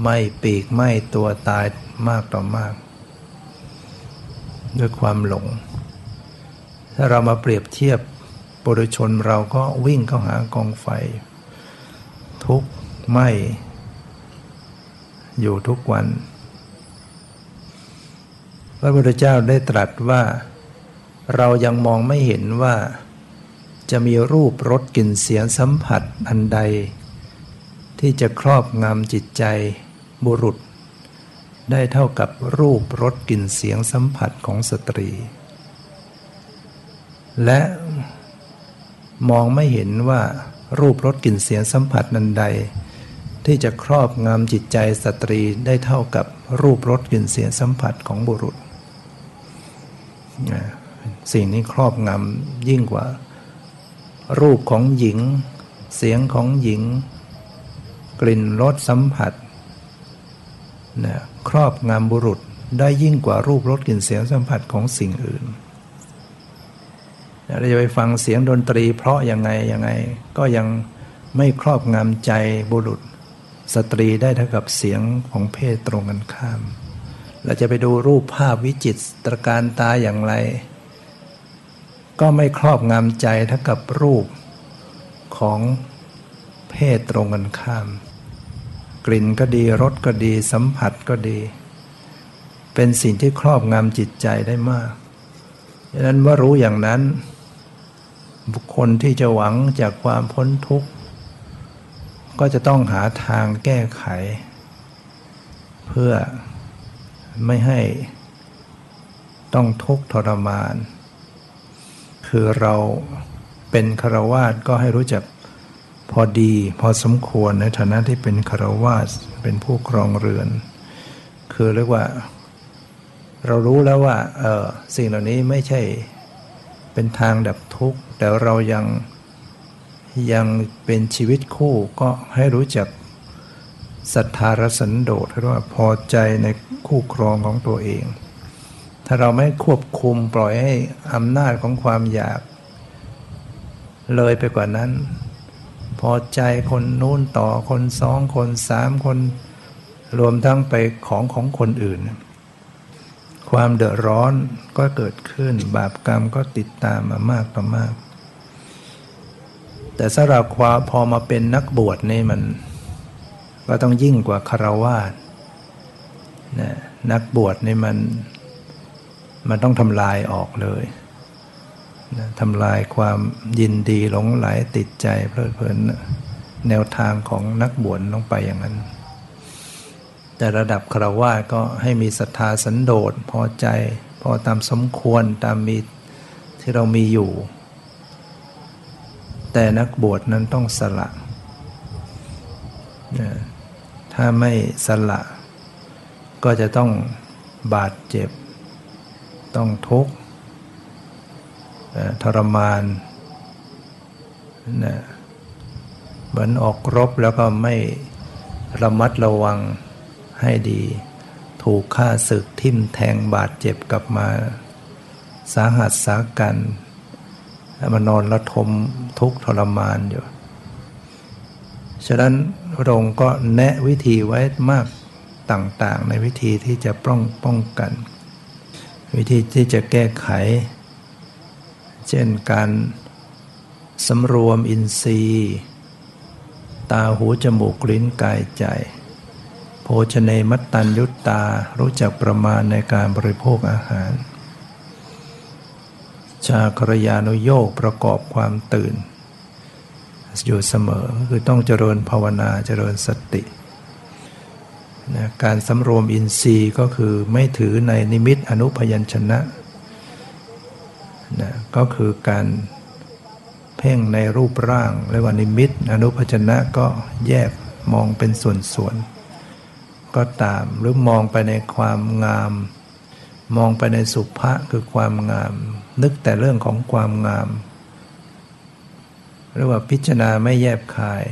ไหม้ปีกไหม้ตัวตายมากต่อมากด้วยความหลงถ้าเรามาเปรียบเทียบปุถุชนเราก็วิ่งเข้าหากองไฟทุกข์ไหม้อยู่ทุกวันพระพุทธเจ้าได้ตรัสว่าเรายังมองไม่เห็นว่าจะมีรูปรสกลิ่นเสียงสัมผัสอันใดที่จะครอบงำจิตใจบุรุษได้เท่ากับรูปรสกลิ่นเสียงสัมผัสของสตรีและมองไม่เห็นว่ารูปรสกลิ่นเสียงสัมผัสอันใดที่จะครอบงำจิตใจสตรีได้เท่ากับรูปรสกลิ่นเสียงสัมผัสของบุรุษสิ่งนี้ครอบงำยิ่งกว่ารูปของหญิงเสียงของหญิงกลิ่นรสสัมผัสนะครอบงำบุรุษได้ยิ่งกว่ารูปรสกลิ่นเสียงสัมผัสของสิ่งอื่นเราจะไปฟังเสียงดนตรีเพราะยังไงยังไงก็ยังไม่ครอบงำใจบุรุษสตรีได้เท่ากับเสียงของเพศตรงกันข้ามเราจะไปดูรูปภาพวิจิตรการตาอย่างไรก็ไม่ครอบงำใจเท่ากับรูปของเพศตรงกันข้ามกลิ่นก็ดีรสก็ดีสัมผัสก็ดีเป็นสิ่งที่ครอบงำจิตใจได้มากดังนั้นว่ารู้อย่างนั้นบุคคลที่จะหวังจากความพ้นทุกข์ก็จะต้องหาทางแก้ไขเพื่อไม่ให้ต้องทุกข์ทรมานคือเราเป็นฆราวาสก็ให้รู้จักพอดีพอสมควรในฐานะที่เป็นฆราวาสเป็นผู้ครองเรือนคือเรียกว่าเรารู้แล้วว่าเออสิ่งเหล่านี้ไม่ใช่เป็นทางดับทุกข์แต่เรายังยังเป็นชีวิตคู่ก็ให้รู้จักศรัทธาสันโดษหรือว่าพอใจในคู่ครองของตัวเองถ้าเราไม่ควบคุมปล่อยให้อำนาจของความอยากเลยไปกว่านั้นพอใจคนนู้นต่อคนสองคนสามคนรวมทั้งไปของของคนอื่นความเดือดร้อนก็เกิดขึ้นบาปกรรมก็ติดตามมามากต่อมากแต่สำหรับความพอมาเป็นนักบวชนี่มันก็ต้องยิ่งกว่าฆราวาสนะนักบวชนี่มันมันต้องทำลายออกเลยนะทำลายความยินดีหลงไหลติดใจเพลิดเพลินแนวทางของนักบวชลงไปอย่างนั้นแต่ระดับฆราวาสก็ให้มีศรัทธาสันโดษพอใจพอตามสมควรตามมีที่เรามีอยู่ แต่นักบวชนั้นต้องสละถ้าไม่สละก็จะต้องบาดเจ็บต้องทุกข์ทรมานนะเหมือนออกรบแล้วก็ไม่ระมัดระวังให้ดีถูกฆ่าศึกทิ่มแทงบาดเจ็บกลับมาสาหัสสากันมานอนระทมทุกข์ทรมานอยู่ฉะนั้นพระองค์ก็แนะวิธีไว้มากต่างๆในวิธีที่จะป้องป้องกันวิธีที่จะแก้ไขเช่นการสำรวมอินทรีย์ตาหูจมูกลิ้นกายใจโภชเนมัตตัญญุตตารู้จักประมาณในการบริโภคอาหารชาครยานุโยคประกอบความตื่นอยู่เสมอคือต้องเจริญภาวนาเจริญสตินะการสำรวมอินทรีย์ก็คือไม่ถือในนิมิตอนุพยัญชนะนะก็คือการเพ่งในรูปร่างเรียกว่านิมิตอนุพยัญชนะก็แยกมองเป็นส่วนๆก็ตามหรือมองไปในความงามมองไปในสุภะคือความงามนึกแต่เรื่องของความงามหรือว่าพิจารณาไม่แยบคาย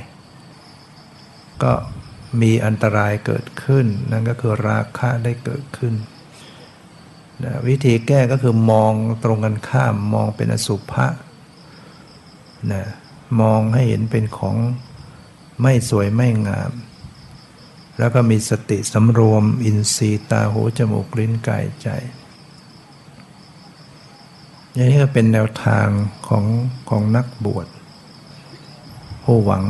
ก็มีอันตรายเกิดขึ้นนั่นก็คือราคะได้เกิดขึ้นนะวิธีแก้ก็คือมองตรงกันข้ามมองเป็นอสุภะนะมองให้เห็นเป็นของไม่สวยไม่งามแล้วก็มีสติสำรวมอินทรีย์ตาหูจมูกลิ้นกายใจอย่างนี้ก็เป็นแนวทางของของนักบวชผู้หวัง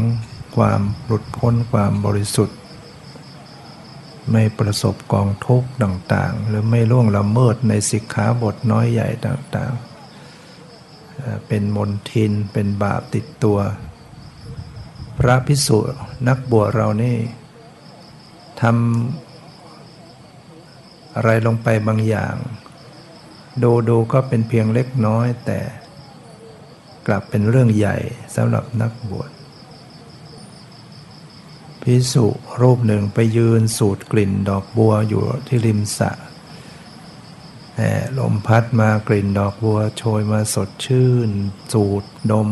ความหลุดพ้นความบริสุทธิ์ไม่ประสบกองทุกข์ต่างๆหรือไม่ล่วงละเมิดในสิกขาบทน้อยใหญ่ต่างๆเป็นมลทินเป็นบาปติดตัวพระภิกษุนักบวชเรานี่ทำอะไรลงไปบางอย่างดูดูก็เป็นเพียงเล็กน้อยแต่กลับเป็นเรื่องใหญ่สำหรับนักบวชภิกษุรูปหนึ่งไปยืนสูดกลิ่นดอกบัวอยู่ที่ริมสระลมพัดมากลิ่นดอกบัวโชยมาสดชื่นสูดดม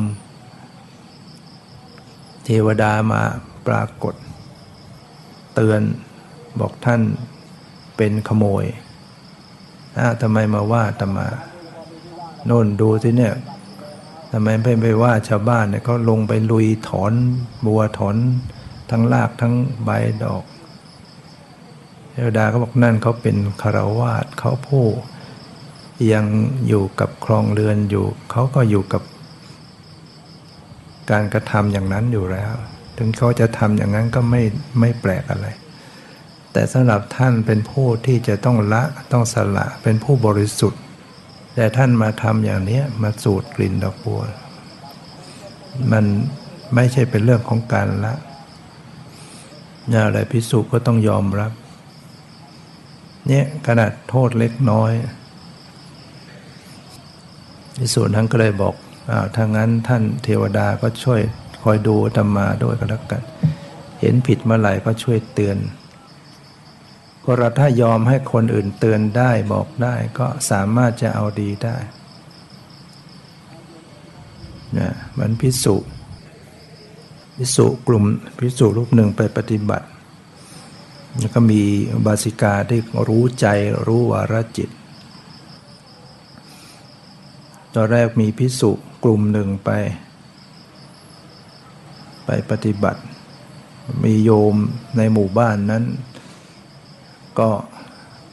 เทวดามาปรากฏเตือนบอกท่านเป็นขโมยอ้าวทำไมมาว่าอาตมาโน่นดูสิเนี่ยทำไมไม่ไปว่าชาวบ้านเนี่ยเขาลงไปลุยถอนบัวถอนทั้งรากทั้งใบดอกเทวดาก็บอกนั่นเขาเป็นฆราวาสเขาผู้ยังอยู่กับครองเรือนอยู่เขาก็อยู่กับการกระทำอย่างนั้นอยู่แล้วถึงเขาจะทำอย่างนั้นก็ไม่ไม่แปลกอะไรแต่สำหรับท่านเป็นผู้ที่จะต้องละต้องสละเป็นผู้บริสุทธิ์แต่ท่านมาทำอย่างนี้มาสูดกลิ่นดอกบัวมันไม่ใช่เป็นเรื่องของการละอะไรภิกษุก็ต้องยอมรับเนี่ยขนาดโทษเล็กน้อยภิกษุนั้นก็เลยบอกอ้าวถ้างั้นท่านเทวดาก็ช่วยคอยดูอาตมาด้วยก็แล้วกันเห็นผิดเมื่อไหร่ก็ช่วยเตือนก็เราถ้ายอมให้คนอื่นเตือนได้บอกได้ก็สามารถจะเอาดีได้นะมันภิกษุภิกษุกลุ่มภิกษุรูปหนึ่งไปปฏิบัติแล้วก็มีบาสิกาที่รู้ใจรู้วาระจิตตอนแรกมีภิกษุกลุ่มหนึ่งไปไปปฏิบัติมีโยมในหมู่บ้านนั้นก็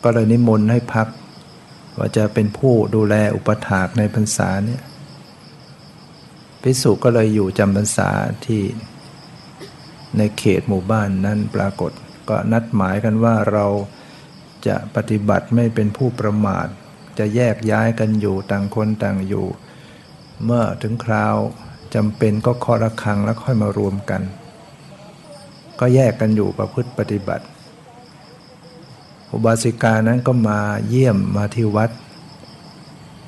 ก็เลยนิมนต์ให้พักว่าจะเป็นผู้ดูแลอุปถากในพรรษาเนี่ยภิกษุก็เลยอยู่จำพรรษาที่ในเขตหมู่บ้านนั้นปรากฏก็นัดหมายกันว่าเราจะปฏิบัติไม่เป็นผู้ประมาทจะแยกย้ายกันอยู่ต่างคนต่างอยู่เมื่อถึงคราวจำเป็นก็เคาะระฆังแล้วค่อยมารวมกันก็แยกกันอยู่ประพฤติปฏิบัติอุบาสิกานั้นก็มาเยี่ยมมาที่วัด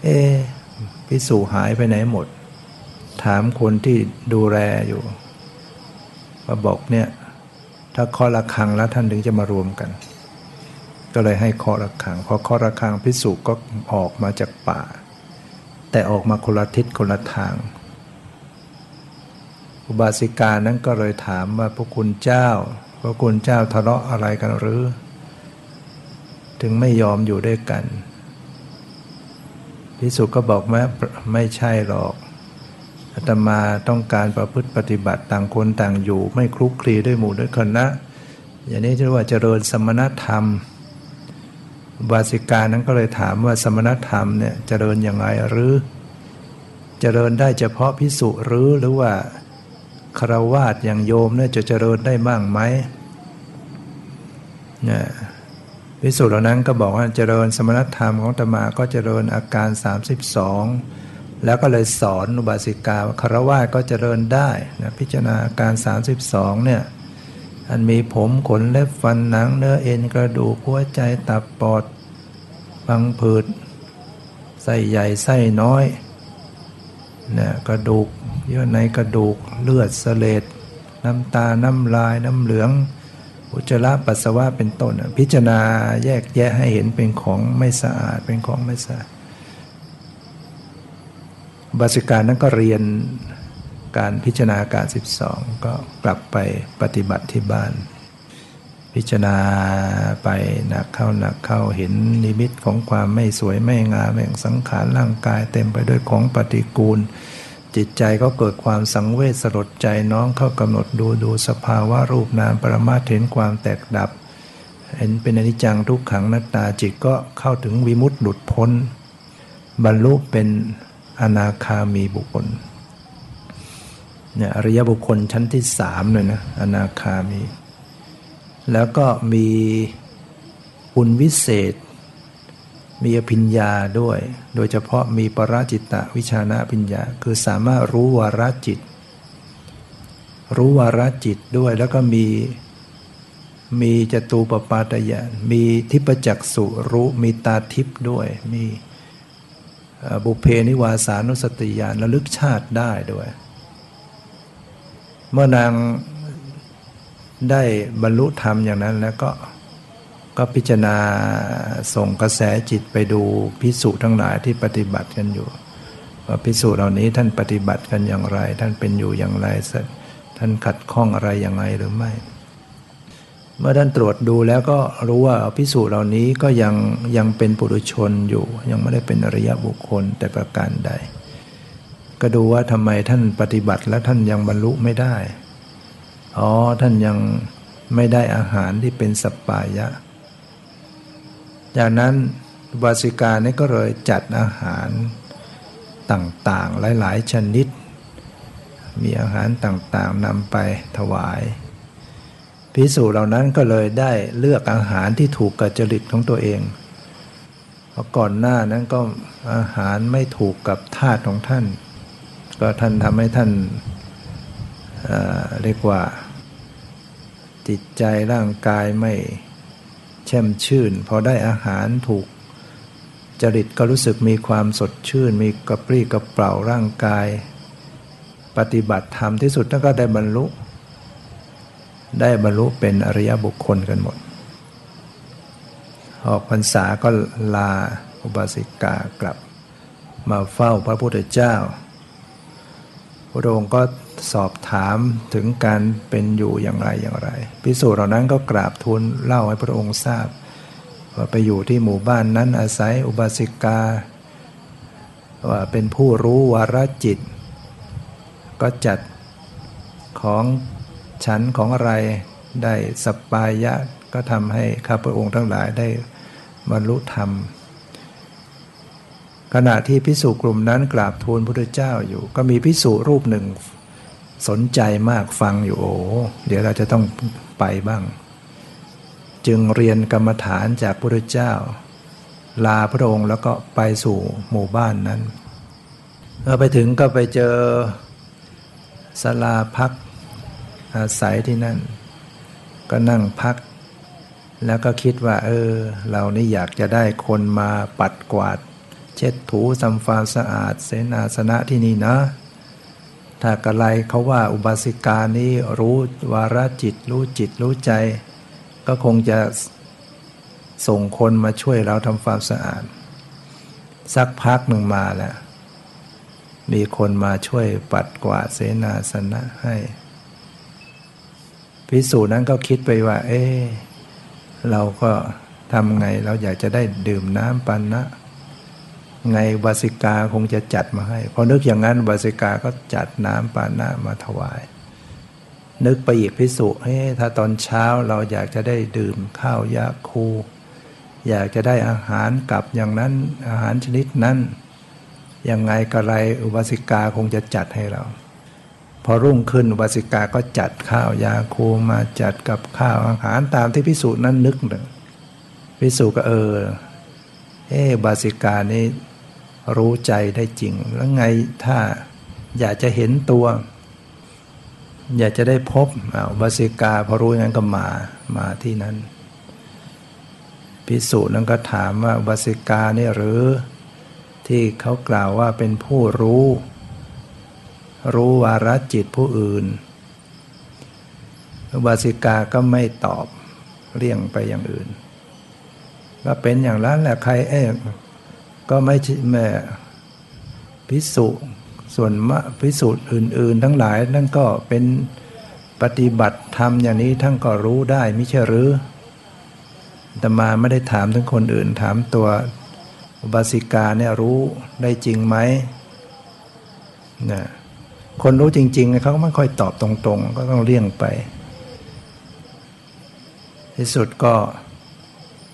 เอ๊ะภิกษุหายไปไหนหมด ถามคนที่ดูแลอยู่ว่าบอกเนี่ยถ้าเคาะระฆังแล้วท่านถึงจะมารวมกันก็เลยให้เคาะระฆังพอเคาะระฆังภิกษุก็ออกมาจากป่าแต่ออกมาคนละทิศคนละทางอุบาสิกานั้นก็เลยถามว่าพระคุณเจ้าพระคุณเจ้าทะเลาะอะไรกันหรือถึงไม่ยอมอยู่ด้วยกันภิกษุก็บอกว่าไม่ใช่หรอกอาตมาต้องการประพฤติปฏิบัติต่างคนต่างอยู่ไม่คลุกคลีด้วยหมู่ด้วยคณะอย่างนี้เรียกว่าเจริญสมณธรรมอุบาสิกานั้นก็เลยถามว่าสมณธรรมเนี่ยเจริญอย่างไรหรือเจริญได้เฉพาะภิกษุหรือหรือว่าคฤหัสถ์อย่างโยมเนี่ยจะเจริญได้บ้างไหมเนี่ยภิกษุเหล่านั้นก็บอกว่าเจริญสมณธรรมของอาตมาก็เจริญอาการสามสิบสองแล้วก็เลยสอนอุบาสิกาว่าคฤหัสถ์ก็เจริญได้นะพิจารณาอาการสามสิบสองเนี่ยอันมีผมขนเล็บฟันหนังเนื้อเอ็นกระดูกหัวใจตับปอดพังผืดไส้ใหญ่ไส้น้อยเนี่ยกระดูกเยื่อในกระดูกเลือดเสลดน้ำตาน้ำลายน้ำเหลืองอุจจาระปัสสาวะเป็นต้นพิจารณาแยกแยะให้เห็นเป็นของไม่สะอาดเป็นของไม่สะอาดบาสิกานั้นก็เรียนการพิจารณาการสิบสองก็กลับไปปฏิบัติที่บ้านพิจารณาไปหนักเข้าหนักเข้าเห็นนิมิตของความไม่สวยไม่งามแห่งสังขารร่างกายเต็มไปด้วยของปฏิกูลจิตใจก็เกิดความสังเวชสลดใจน้องเข้ากำหนดดูดูสภาวะรูปนามปรมาถเห็นความแตกดับเห็นเป็นอนิจจังทุกขังอนัตตาจิตก็เข้าถึงวิมุตติหลุดพ้นบรรลุเป็นอนาคามีบุคคลเนี่ยอริยบุคคลชั้นที่สามเลยนะอนาคามีแล้วก็มีคุณวิเศษมีอภิญญาด้วยโดยเฉพาะมีปรจิตตวิชานะอภิญญาคือสามารถรู้วาระจิตรู้วาระจิตด้วยแล้วก็มีมีจตูปปาตยานมีทิพจักษุรู้มีตาทิพย์ด้วยมีบุพเพนิวาสานุสติญาณระลึกชาติได้ด้วยเมื่อนางได้บรรลุธรรมอย่างนั้นแล้วก็ก็พิจารณาส่งกระแสจิตไปดูภิกษุทั้งหลายที่ปฏิบัติกันอยู่ว่าภิกษุเหล่านี้ท่านปฏิบัติกันอย่างไรท่านเป็นอยู่อย่างไรท่านขัดข้องอะไรอย่างไรหรือไม่เมื่อท่านตรวจดูแล้วก็รู้ว่าภิกษุเหล่านี้ก็ยังยังเป็นปุถุชนอยู่ยังไม่ได้เป็นอริยบุคคลแต่ประการใดก็ดูว่าทำไมท่านปฏิบัติและท่านยังบรรลุไม่ได้อ๋อท่านยังไม่ได้อาหารที่เป็นสัปปายะจากนั้นอุบาสิกานี่ก็เลยจัดอาหารต่างๆหลายๆชนิดมีอาหารต่างๆนำไปถวายภิกษุเหล่านั้นก็เลยได้เลือกอาหารที่ถูกกับจริตของตัวเองเพราะก่อนหน้านั้นก็อาหารไม่ถูกกับธาตุของท่านก็ท่านทำให้ท่านเอ่อเรียกว่าจิตใจร่างกายไม่แช่มชื่นพอได้อาหารถูกจริตก็รู้สึกมีความสดชื่นมีกระปรี้กระเปร่าร่างกายปฏิบัติธรรมที่สุดแล้วก็ได้บรรลุได้บรรลุเป็นอริยบุคคลกันหมดออกพรรษาก็ลาอุบาสิกากลับมาเฝ้าพระพุทธเจ้าพระองค์ก็สอบถามถึงการเป็นอยู่อย่างไรอย่างไรภิกษุเหล่านั้นก็กราบทูลเล่าให้พระองค์ทราบว่าไปอยู่ที่หมู่บ้านนั้นอาศัยอุบาสิกาว่าเป็นผู้รู้วาระจิตก็จัดของฉันของอะไรได้สัปปายะก็ทำให้ข้าพระองค์ทั้งหลายได้บรรลุธรรมขณะที่ภิกษุกลุ่มนั้นกราบทูลพระพุทธเจ้าอยู่ก็มีภิกษุรูปหนึ่งสนใจมากฟังอยู่โอ้เดี๋ยวเราจะต้องไปบ้างจึงเรียนกรรมฐานจากพระพุทธเจ้าลาพระองค์แล้วก็ไปสู่หมู่บ้านนั้นเมื่อไปถึงก็ไปเจอศาลาพักอาศัยที่นั่นก็นั่งพักแล้วก็คิดว่าเออเรานี่อยากจะได้คนมาปัดกวาดเช็ดถูทำความสะอาดเสนาสนะที่นี่นะ ถ้ากะไรเขาว่าอุบาสิกานี้รู้วาระจิตรู้จิตรู้ใจก็คงจะส่งคนมาช่วยเราทำความสะอาดสักพักหนึ่งมาแล้วมีคนมาช่วยปัดกวาดเสนาสนะให้ภิกษุนั้นก็คิดไปว่าเอ๊ะเราก็ทำไงเราอยากจะได้ดื่มน้ำปันนะไงวาสิกาคงจะจัดมาให้พอนึกอย่างนั้นวาสิกาก็จัดน้ำปานะมาถวายนึกไปอีกภิกษุเฮ้ถ้าตอนเช้าเราอยากจะได้ดื่มข้าวยาคูอยากจะได้อาหารกับอย่างนั้นอาหารชนิดนั้นยังไงกะไรอุบาสิกาคงจะจัดให้เราพอรุ่งขึ้นอุบาสิกาก็จัดข้าวยาคูมาจัดกับข้าวอาหารตามที่ภิกษุนั้นนึกหนึ่งภิกษุก็เออเฮ้อุบาสิกานี่รู้ใจได้จริงแล้วไงถ้าอยากจะเห็นตัวอยากจะได้พบอุบาสิกาพอรู้งั้นก็มามาที่นั้นภิกษุนั้นก็ถามว่าอุบาสิกานี่หรือที่เขากล่าวว่าเป็นผู้รู้รู้วาระจิตผู้อื่นอุบาสิกาก็ไม่ตอบเลี่ยงไปอย่างอื่นก็เป็นอย่างนั้นแหละใครเอ๊ะก็ไม่แม่ภิกษุส่วนมะภิกษุอื่นๆทั้งหลายนั่นก็เป็นปฏิบัติธรรมอย่างนี้ทั้งก็รู้ได้มิใช่หรืออาตมาไม่ได้ถามถึงคนอื่นถามตัวอุบาสิกาเนี่ยรู้ได้จริงไหมนะคนรู้จริงๆเขาก็ไม่ค่อยตอบตรงๆก็ต้องเลี่ยงไปที่สุดก็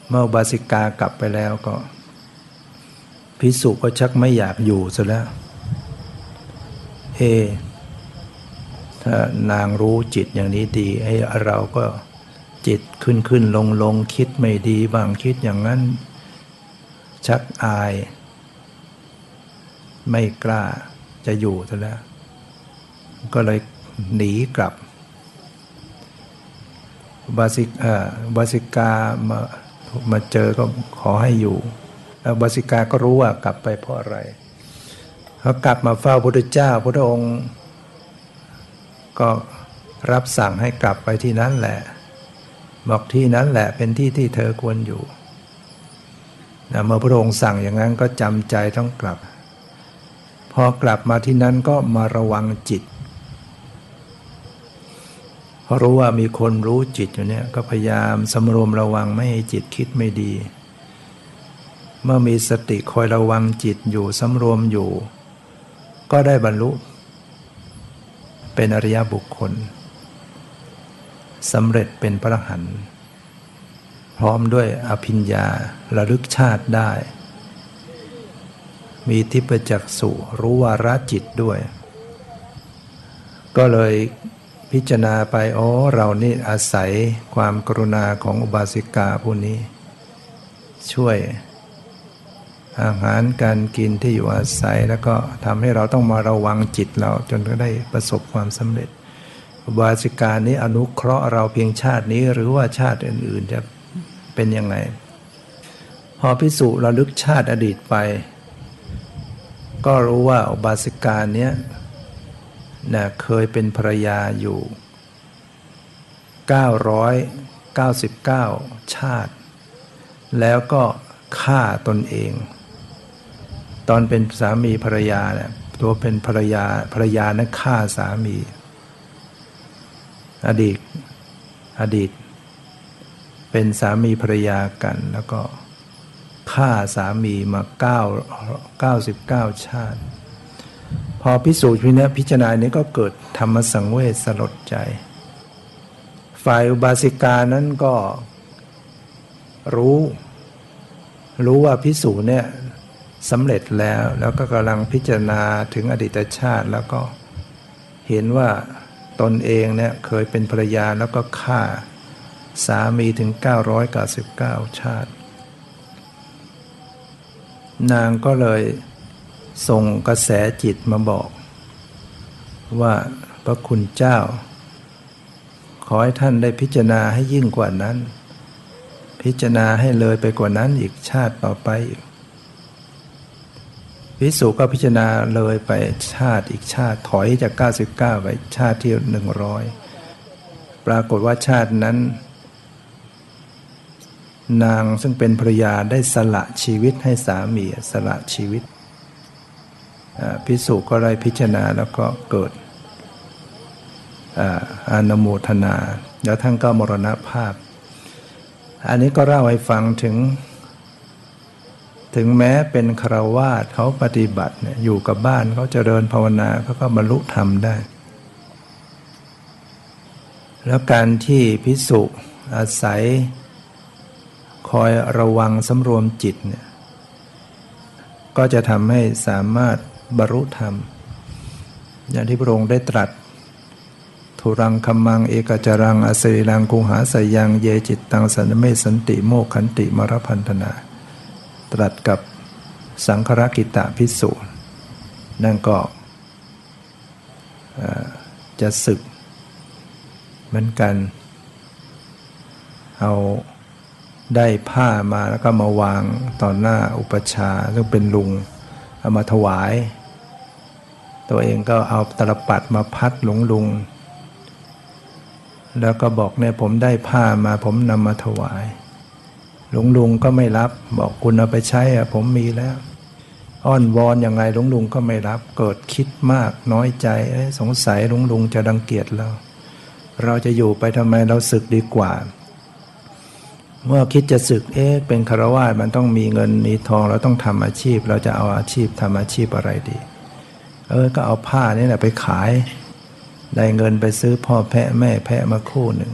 เมื่ออุบาสิกากลับไปแล้วก็ภิกษุก็ชักไม่อยากอยู่ซะแล้วเอถ้านางรู้จิตอย่างนี้ดีไอ้เราก็จิตขึ้นขึ้นลงลงคิดไม่ดีบ้างคิดอย่างนั้นชักอายไม่กล้าจะอยู่ซะแล้วก็เลยหนีกลับบาสิกอ่าบาสิกามามาเจอก็ขอให้อยู่อุบาสิกาก็รู้ว่ากลับไปเพราะอะไรเขากลับมาเฝ้าพระพุทธเจ้าพระองค์ก็รับสั่งให้กลับไปที่นั้นแหละบอกที่นั้นแหละเป็นที่ที่เธอควรอยู่เมื่อพระองค์สั่งอย่างนั้นก็จำใจต้องกลับพอกลับมาที่นั้นก็มาระวังจิตเพราะรู้ว่ามีคนรู้จิตอยู่เนี่ยก็พยายามสำรวมระวังไม่ให้จิตคิดไม่ดีเมื่อมีสติคอยระวังจิตอยู่สำรวมอยู่ก็ได้บรรลุเป็นอริยบุคคลสำเร็จเป็นพระอรหันต์พร้อมด้วยอภิญญาระลึกชาติได้มีทิพจักษุรู้วาระจิตด้วยก็เลยพิจารณาไปอ๋อเรานี่อาศัยความกรุณาของอุบาสิกาผู้นี้ช่วยอาหารการกินที่อยู่อาศัยแล้วก็ทำให้เราต้องมาระวังจิตเราจนก็ได้ประสบความสำเร็จอุบาสิกานี้อนุเคราะห์เราเพียงชาตินี้หรือว่าชาติอื่นๆจะเป็นยังไงพอภิกษุระลึกชาติอดีตไปก็รู้ว่าอุบาสิกานี้นะเคยเป็นภรรยาอยู่เก้าร้อยเก้าสิบเก้าชาติแล้วก็ฆ่าตนเองตอนเป็นสามีภรรยาเนี่ยตัวเป็นภรรยาภรรยานั้นฆ่าสามีอดีตอดีตเป็นสามีภรรยากันแล้วก็ฆ่าสามีมาเก้าร้อยเก้าสิบเก้าชาติพอภิกษุผู้นี้พิจารณานี้ก็เกิดธรรมสังเวชสลดใจฝ่ายอุบาสิกานั้นก็รู้รู้ว่าภิกษุเนี่ยสำเร็จแล้วแล้วก็กำลังพิจารณาถึงอดีตชาติแล้วก็เห็นว่าตนเองเนี่ยเคยเป็นภรรยาแล้วก็ฆ่าสามีถึงเก้าร้อยเก้าสิบเก้าชาตินางก็เลยส่งกระแสจิตมาบอกว่าพระคุณเจ้าขอให้ท่านได้พิจารณาให้ยิ่งกว่านั้นพิจารณาให้เลยไปกว่านั้นอีกชาติต่อไป ภิกษุก็พิจารณาเลยไปชาติอีกชาติถอยจากเก้าสิบเก้าไปชาติที่หนึ่งร้อยปรากฏว่าชาตินั้นนางซึ่งเป็นภรรยาได้สละชีวิตให้สามีสละชีวิตภิกษุก็ได้พิจารณาแล้วก็เกิดอานุโมทนาแล้วท่านก็มรณภาพอันนี้ก็เล่าให้ฟังถึงถึงแม้เป็นฆราวาสเขาปฏิบัติเนี่ยอยู่กับบ้านเขาเจริญภาวนาเขาก็บรรลุธรรมได้แล้วการที่ภิกษุอาศัยคอยระวังสำรวมจิตเนี่ยก็จะทำให้สามารถบรรลุธรรมอย่างที่พระองค์ได้ตรัสทุรังคัมมังเอกจรังอสริรังกุหาสยังเยจิตตังสันเมสันติโมขันติมรพันธนาตรัสกับสังฆรากิตะภิกษุนั่นก็จะศึกเหมือนกันเอาได้ผ้ามาแล้วก็มาวางต่อหน้าอุปชฌาย์ซึ่งเป็นลุงเอามาถวายตัวเองก็เอาตลับปัดมาพัดหลวงลุงแล้วก็บอกเนี่ยผมได้ผ้ามาผมนำมาถวายหลวงลุงก็ไม่รับบอกคุณเอาไปใช้อะผมมีแล้วอ้อนวอนยังไงหลวงลุงก็ไม่รับเกิดคิดมากน้อยใจสงสัยหลวงลุงจะรังเกียจเราเราจะอยู่ไปทำไมเราสึกดีกว่าเมื่อคิดจะสึกเอ๊ะเป็นฆราวาสมันต้องมีเงินมีทองเราต้องทำอาชีพเราจะเอาอาชีพทำอาชีพอะไรดีเออก็เอาผ้านี่แหละไปขายได้เงินไปซื้อพ่อแพะแม่แพะมาคู่หนึ่ง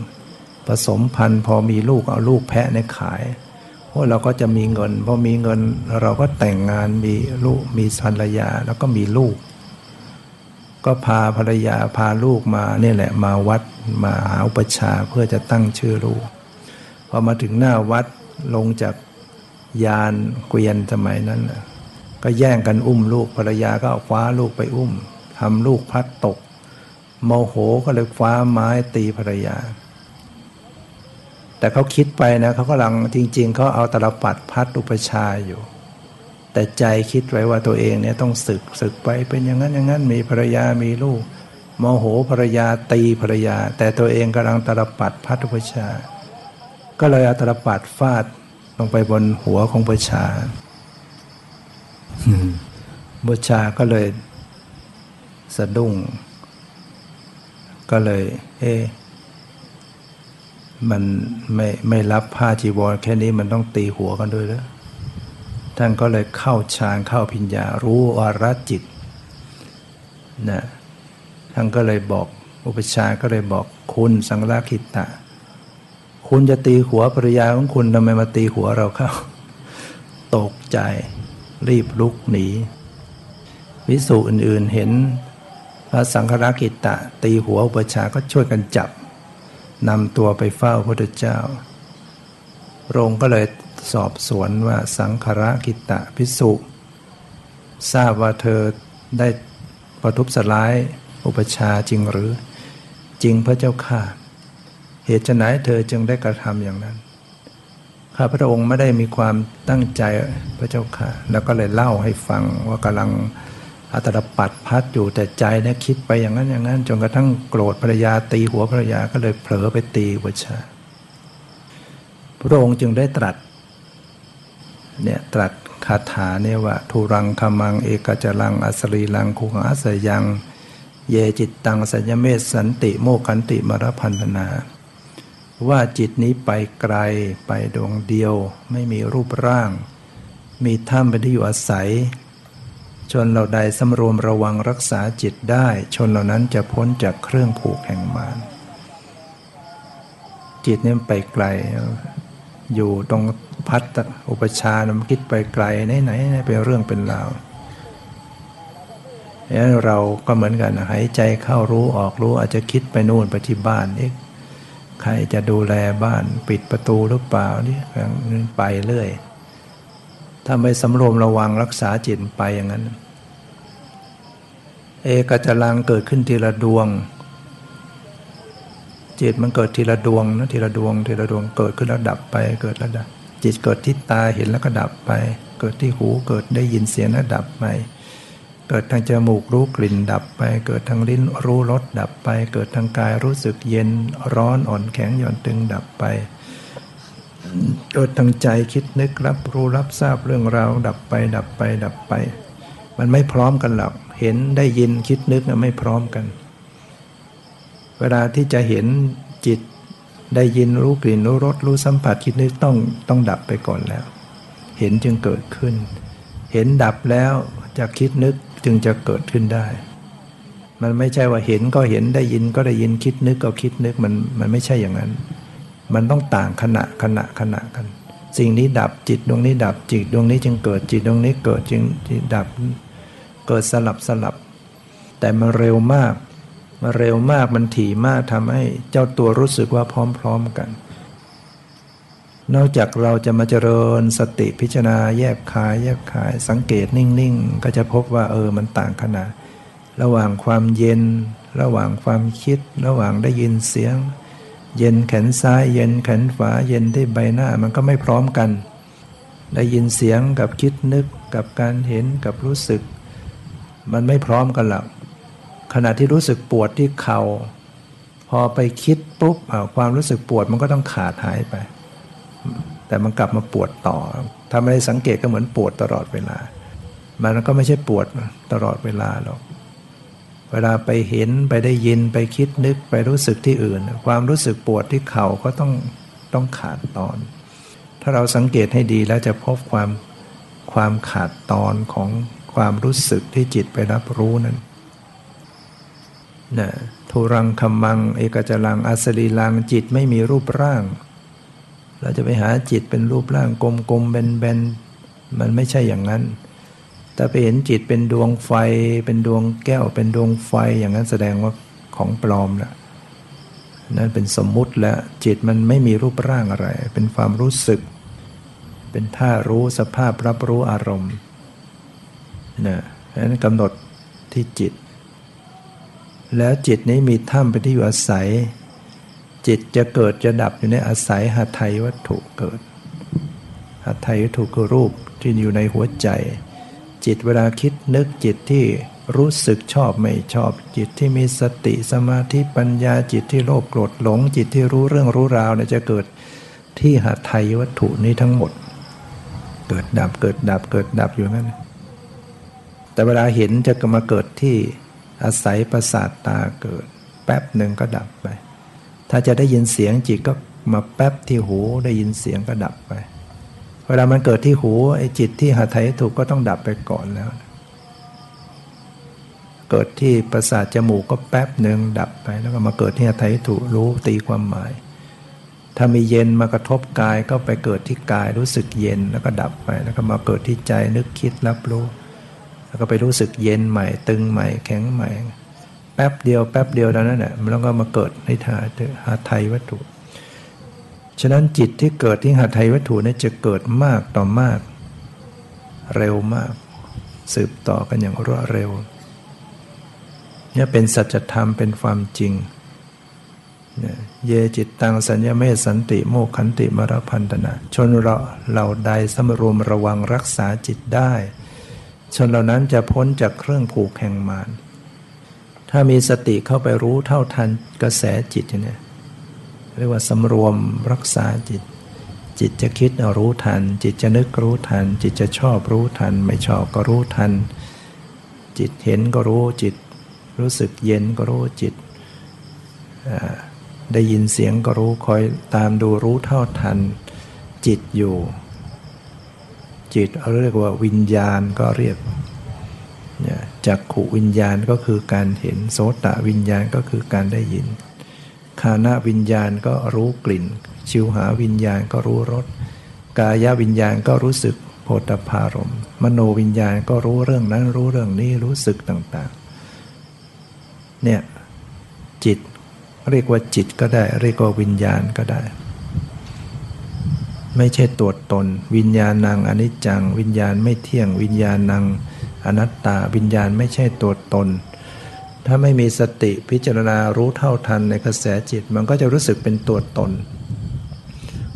ผสมพันธุ์พอมีลูกเอาลูกแพะเนี่ยขายเพราะเราก็จะมีเงินพอมีเงินเราก็แต่งงานมีลูกมีภรรยาแล้วก็มีลูกก็พาภรรยาพาลูกมาเนี่ยแหละมาวัดมาหาอุปชฌาย์เพื่อจะตั้งชื่อลูกพอมาถึงหน้าวัดลงจากยานเกวียนสมัยนั้นก็แย่งกันอุ้มลูกภรรยาก็เอาคว้าลูกไปอุ้มทำลูกพลัดตกโมโหก็เลยคว้าไม้ตีภรรยาแต่เขาคิดไปนะเขากำลังจริงๆเขาเอาตาลปัดพัดอุปชาอยู่แต่ใจคิดไว้ว่าตัวเองเนี่ยต้องสึกสึกไปเป็นอย่างนั้นอย่างนั้นมีภรรยามีลูกโมโหภรรยาตีภรรยาแต่ตัวเองกำลังตาลปัดพัดอุปชาก็เลยเอาตาลปัดฟาดลงไปบนหัวของอุปชาอุปชาก็เลยสะดุ้งก็เลยเอ๊ะมันไม่ไม่รับผ้าจีวรแค่นี้มันต้องตีหัวกันด้วยเหรอท่านก็เลยเข้าฌานเข้าภิญญารู้อรจิตนะท่านก็เลยบอกอุปชฌาย์ก็เลยบอกคุณสังฆราคิตะคุณจะตีหัวภรรยาของคุณทำไมมาตีหัวเราเข้าตกใจรีบลุกหนีภิกษุอื่นๆเห็นพระสังฆราคิตะตีหัวอุปชฌาย์ก็ช่วยกันจับนำตัวไปเฝ้าพระพุทธเจ้าพระองค์ก็เลยสอบสวนว่าสังฆราคิตะภิกษุทราบว่าเธอได้ประทุษร้ายอุปชาจริงหรือจริงพระเจ้าข้าเหตุไฉนเธอจึงได้กระทำอย่างนั้นข้าพระองค์ไม่ได้มีความตั้งใจพระเจ้าข้าแล้วก็เลยเล่าให้ฟังว่ากำลังอัตตาปัดพัดอยู่แต่ใจเนี่ยคิดไปอย่างนั้นอย่างนั้นจนกระทั่งโกรธภรรยาตีหัวภรรยาก็เลยเผลอไปตีอุปชฌาย์พระองค์จึงได้ตรัสเนี่ยตรัสคาถาเนี่ยว่าทุรังคัมมังเอกจรังอสริรังกุหาสยังเยจิตตังสัญญเมสสันติโมขันติมรพันธนาว่าจิตนี้ไปไกลไปดวงเดียวไม่มีรูปร่างมีถ้ำเป็นที่อยู่อาศัยชนเหล่าใดสำรวมระวังรักษาจิตได้ชนเหล่านั้นจะพ้นจากเครื่องผูกแห่งมารจิตเนี่ยไปไกลอยู่ตรงพัดอุปชานะมันคิดไปไกลไหนๆเป็นเรื่องเป็นราวแล้วเราก็เหมือนกันหายใจเข้ารู้ออกรู้อาจจะคิดไปนู่นไปที่บ้านเอ๊ะใครจะดูแลบ้านปิดประตูหรือเปล่าเนี่ยไปเรื่อยถ้าไม่สำรวมระวังรักษาจิตไปอย่างนั้นเอกจรังเกิดขึ้นทีละดวงจิตมันเกิดทีละดวงนะทีละดวงทีละดวงเกิดขึ้นแล้วดับไปเกิดแล้วดับจิตเกิดที่ตาเห็นแล้วก็ดับไป เกิดที่หูเกิดได้ยินเสียงแล้วดับไปเกิดทางจมูกรู้กลิ่นดับไปเกิดทางลิ้นรู้รสดับไปเกิดทางกายรู้สึกเย็นร้อนอ่อนแข็งหย่อนตึงดับไปเกิดทางใจคิดนึกรับรู้รับทราบเรื่องราวดับไปดับไปดับไปมันไม่พร้อมกันหรอกเห็นได้ยินคิดนึกนะไม่พร้อมกันเวลาที่จะเห็นจิตได้ยินรู้กลิ่นรู้รสรู้สัมผัสคิดนึกต้องต้องดับไปก่อนแล้วเห็นจึงเกิดขึ้นเห็นดับแล้วจะคิดนึกจึงจะเกิดขึ้นได้มันไม่ใช่ว่าเห็นก็เห็นได้ยินก็ได้ยินคิดนึกก็คิดนึกมันมันไม่ใช่อย่างนั้นมันต้องต่างขณะขณะขณะกันสิ่งนี้ดับจิตดวงนี้ดับจิตดวงนี้จึงเกิดจิตดวงนี้เกิดจึงดับเกิดสลับสลับแต่มันเร็วมากมันเร็วมากมันถี่มากทำให้เจ้าตัวรู้สึกว่าพร้อมๆกันนอกจากเราจะมาเจริญสติพิจารณาแยกคายแยกคายสังเกตนิ่งๆก็จะพบว่าเออมันต่างขณะระหว่างความเย็นระหว่างความคิดระหว่างได้ยินเสียงเย็นแขนซ้ายเย็นแขนขวาเย็นที่ใบหน้ามันก็ไม่พร้อมกันได้ยินเสียงกับคิดนึกกับการเห็นกับรู้สึกมันไม่พร้อมกันหรอกขณะที่รู้สึกปวดที่เข่าพอไปคิดปุ๊บความรู้สึกปวดมันก็ต้องขาดหายไปแต่มันกลับมาปวดต่อทำอะไรสังเกตก็เหมือนปวดตลอดเวลามันก็ไม่ใช่ปวดตลอดเวลาหรอกเวลาไปเห็นไปได้ยินไปคิดนึกไปรู้สึกที่อื่นความรู้สึกปวดที่เข่าก็ต้องต้องขาดตอนถ้าเราสังเกตให้ดีแล้วจะพบความความขาดตอนของความรู้สึกที่จิตไปรับรู้นั้นนะทุรังคัมมังเอกจรังอัสรีรังจิตไม่มีรูปร่างเราจะไปหาจิตเป็นรูปร่างกลมๆแบนๆมันไม่ใช่อย่างนั้นแต่ไปเห็นจิตเป็นดวงไฟเป็นดวงแก้วเป็นดวงไฟอย่างนั้นแสดงว่าของปลอมละนั่นเป็นสมมุติแล้วจิตมันไม่มีรูปร่างอะไรเป็นความรู้สึกเป็นท่ารู้สภาพรับรู้อารมณ์นะนั้นกำหนดที่จิตแล้วจิตนี้มีถ้ำเป็นที่อยู่อาศัยจิตจะเกิดจะดับอยู่ในอาศัยหทัยวัตถุเกิดหทัยวัตถุคือรูปที่อยู่ในหัวใจจิตเวลาคิดนึกจิตที่รู้สึกชอบไม่ชอบจิตที่มีสติสมาธิปัญญาจิตที่โลภโกรธหลงจิตที่รู้เรื่องรู้ราวเนี่ยจะเกิดที่หทัยวัตถุนี้ทั้งหมดเกิดดับเกิดดับเกิดดับอยู่นั่นแต่เวลาเห็นจะมาเกิดที่อาศัยประสาทตาเกิดแป๊บหนึ่งก็ดับไปถ้าจะได้ยินเสียงจิตก็มาแป๊บที่หูได้ยินเสียงก็ดับไปเวลามันเกิดที่หูไอ้จิตที่หทัยถูกก็ต้องดับไปก่อนแล้วเกิดที่ประสาทจมูกก็แป๊บหนึ่งดับไปแล้วก็มาเกิดที่หทัยถูกรู้ตีความหมายถ้ามีเย็นมากระทบกายก็ไปเกิดที่กายรู้สึกเย็นแล้วก็ดับไปแล้วก็มาเกิดที่ใจนึกคิดรับรู้แล้วก็ไปรู้สึกเย็นใหม่ตึงใหม่แข็งใหม่แป๊บเดียวแป๊บเดียวเท่านั้นแหละแล้วก็มาเกิดในธาตุหทัยวัตถุฉะนั้นจิตที่เกิดที่หทัยวัตถุนั้นจะเกิดมากต่อมากเร็วมากสืบต่อกันอย่างรวดเร็วเนี่ยเป็นสัจธรรมเป็นความจริงเยจิตตังสัญญเมสันติโมคขันติมรพันธนะชนเราเหล่าใดสำรวมระวังรักษาจิตได้ชนเหล่านั้นจะพ้นจากเครื่องผูกแห่งมารถ้ามีสติเข้าไปรู้เท่าทันกระแสจิตเนี่ยเรียกว่าสำรวมรักษาจิตจิตจะคิดรู้ทันจิตจะนึกรู้ทันจิตจะชอบรู้ทันไม่ชอบก็รู้ทันจิตเห็นก็รู้จิตรู้สึกเย็นก็รู้จิตได้ยินเสียงก็รู้คอยตามดูรู้เท่าทันจิตอยู่จิตเรียกว่าวิญญาณก็เรียกจักขุวิญญาณก็คือการเห็นโสตวิญญาณก็คือการได้ยินฆานะวิญญาณก็รู้กลิ่นชิวหาวิญญาณก็รู้รสกายวิญญาณก็รู้สึกโผฏฐารมณ์มโนวิญญาณก็รู้เรื่องนั้นรู้เรื่องนี้รู้สึกต่างๆเนี่ยจิตเรียกว่าจิตก็ได้เรียกว่าวิญญาณก็ได้ไม่ใช่ตัวตนวิญญาณังอนิจจังวิญญาณไม่เที่ยงวิญญาณังอนัตตาวิญญาณไม่ใช่ตัวตนถ้าไม่มีสติพิจารณารู้เท่าทันในกระแสจิตมันก็จะรู้สึกเป็นตัวตน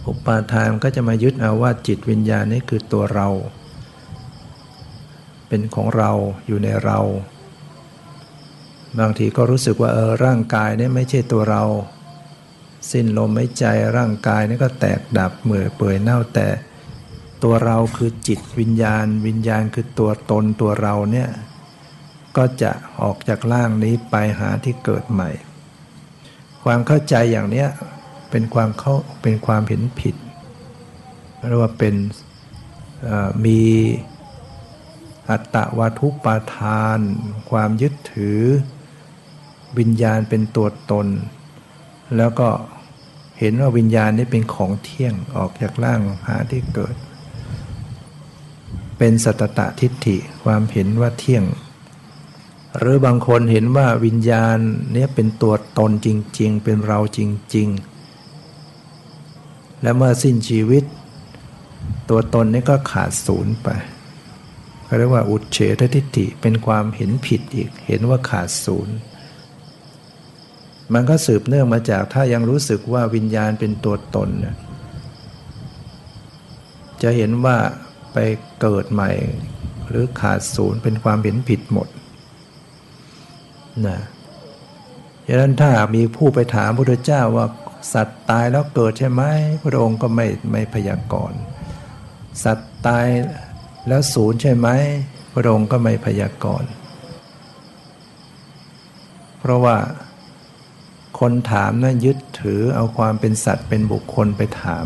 อุปาทานก็จะมายึดเอาว่าจิตวิญญาณนี้คือตัวเรา เป็นของเราอยู่ในเราบางทีก็รู้สึกว่าเออร่างกายนี่ไม่ใช่ตัวเราสิ้นลมหายใจร่างกายนี่ก็แตกดับเมื่อยเปื่อยเน่าแต่ตัวเราคือจิตวิญญาณวิญญาณคือตัวตนตัวเราเนี่ยก็จะออกจากร่างนี้ไปหาที่เกิดใหม่ความเข้าใจอย่างเนี้ยเป็นความเข้าเป็นความเห็นผิดเรียกว่าเป็นมีอัตตวาทุปาทานความยึดถือวิญญาณเป็นตัวตนแล้วก็เห็นว่าวิญญาณนี้เป็นของเที่ยงออกจากร่างหาที่เกิดเป็นสัตตทิฏฐิความเห็นว่าเที่ยงหรือบางคนเห็นว่าวิญญาณนี้เป็นตัวตนจริงๆเป็นเราจริงๆและเมื่อสิ้นชีวิตตัวตนนี้ก็ขาดศูนย์ไปเขาเรียกว่าอุเฉททิฏฐิเป็นความเห็นผิดอีกเห็นว่าขาดศูนย์มันก็สืบเนื่องมาจากถ้ายังรู้สึกว่าวิญญาณเป็นตัวตนเนี่ยจะเห็นว่าไปเกิดใหม่หรือขาดศูนย์เป็นความเห็นผิดหมดนะฉะนั้นถ้ามีผู้ไปถามพระพุทธเจ้าว่าสัตว์ตายแล้วเกิดใช่ไหมพระองค์ก็ไม่ไม่พยากรณ์สัตว์ตายแล้วศูนย์ใช่ไหมพระองค์ก็ไม่พยากรณ์เพราะว่าคนถามนะยึดถือเอาความเป็นสัตว์เป็นบุคคลไปถาม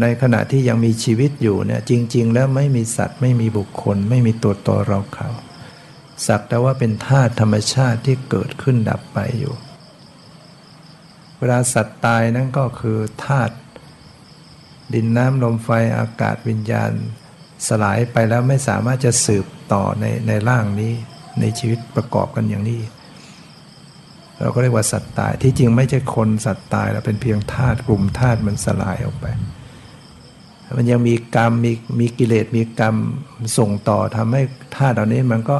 ในขณะที่ยังมีชีวิตอยู่เนี่ยจริงๆแล้วไม่มีสัตว์ไม่มีบุคคลไม่มีตัวตนเราเขาสักแต่ว่าเป็นธาตุธรรมชาติที่เกิดขึ้นดับไปอยู่เวลาสัตว์ตายนั่นก็คือธาตุดินน้ำลมไฟอากาศวิญญาณสลายไปแล้วไม่สามารถจะสืบต่อในในร่างนี้ในชีวิตประกอบกันอย่างนี้เราก็เรียกว่าสัตว์ตายที่จริงไม่ใช่คนสัตว์ตายแล้วเป็นเพียงธาตุกลุ่มธาตุมันสลายออกไปมันยังมีกรรมมีมีกิเลสมีกรรมส่งต่อทำให้ธาตุเหล่านี้มันก็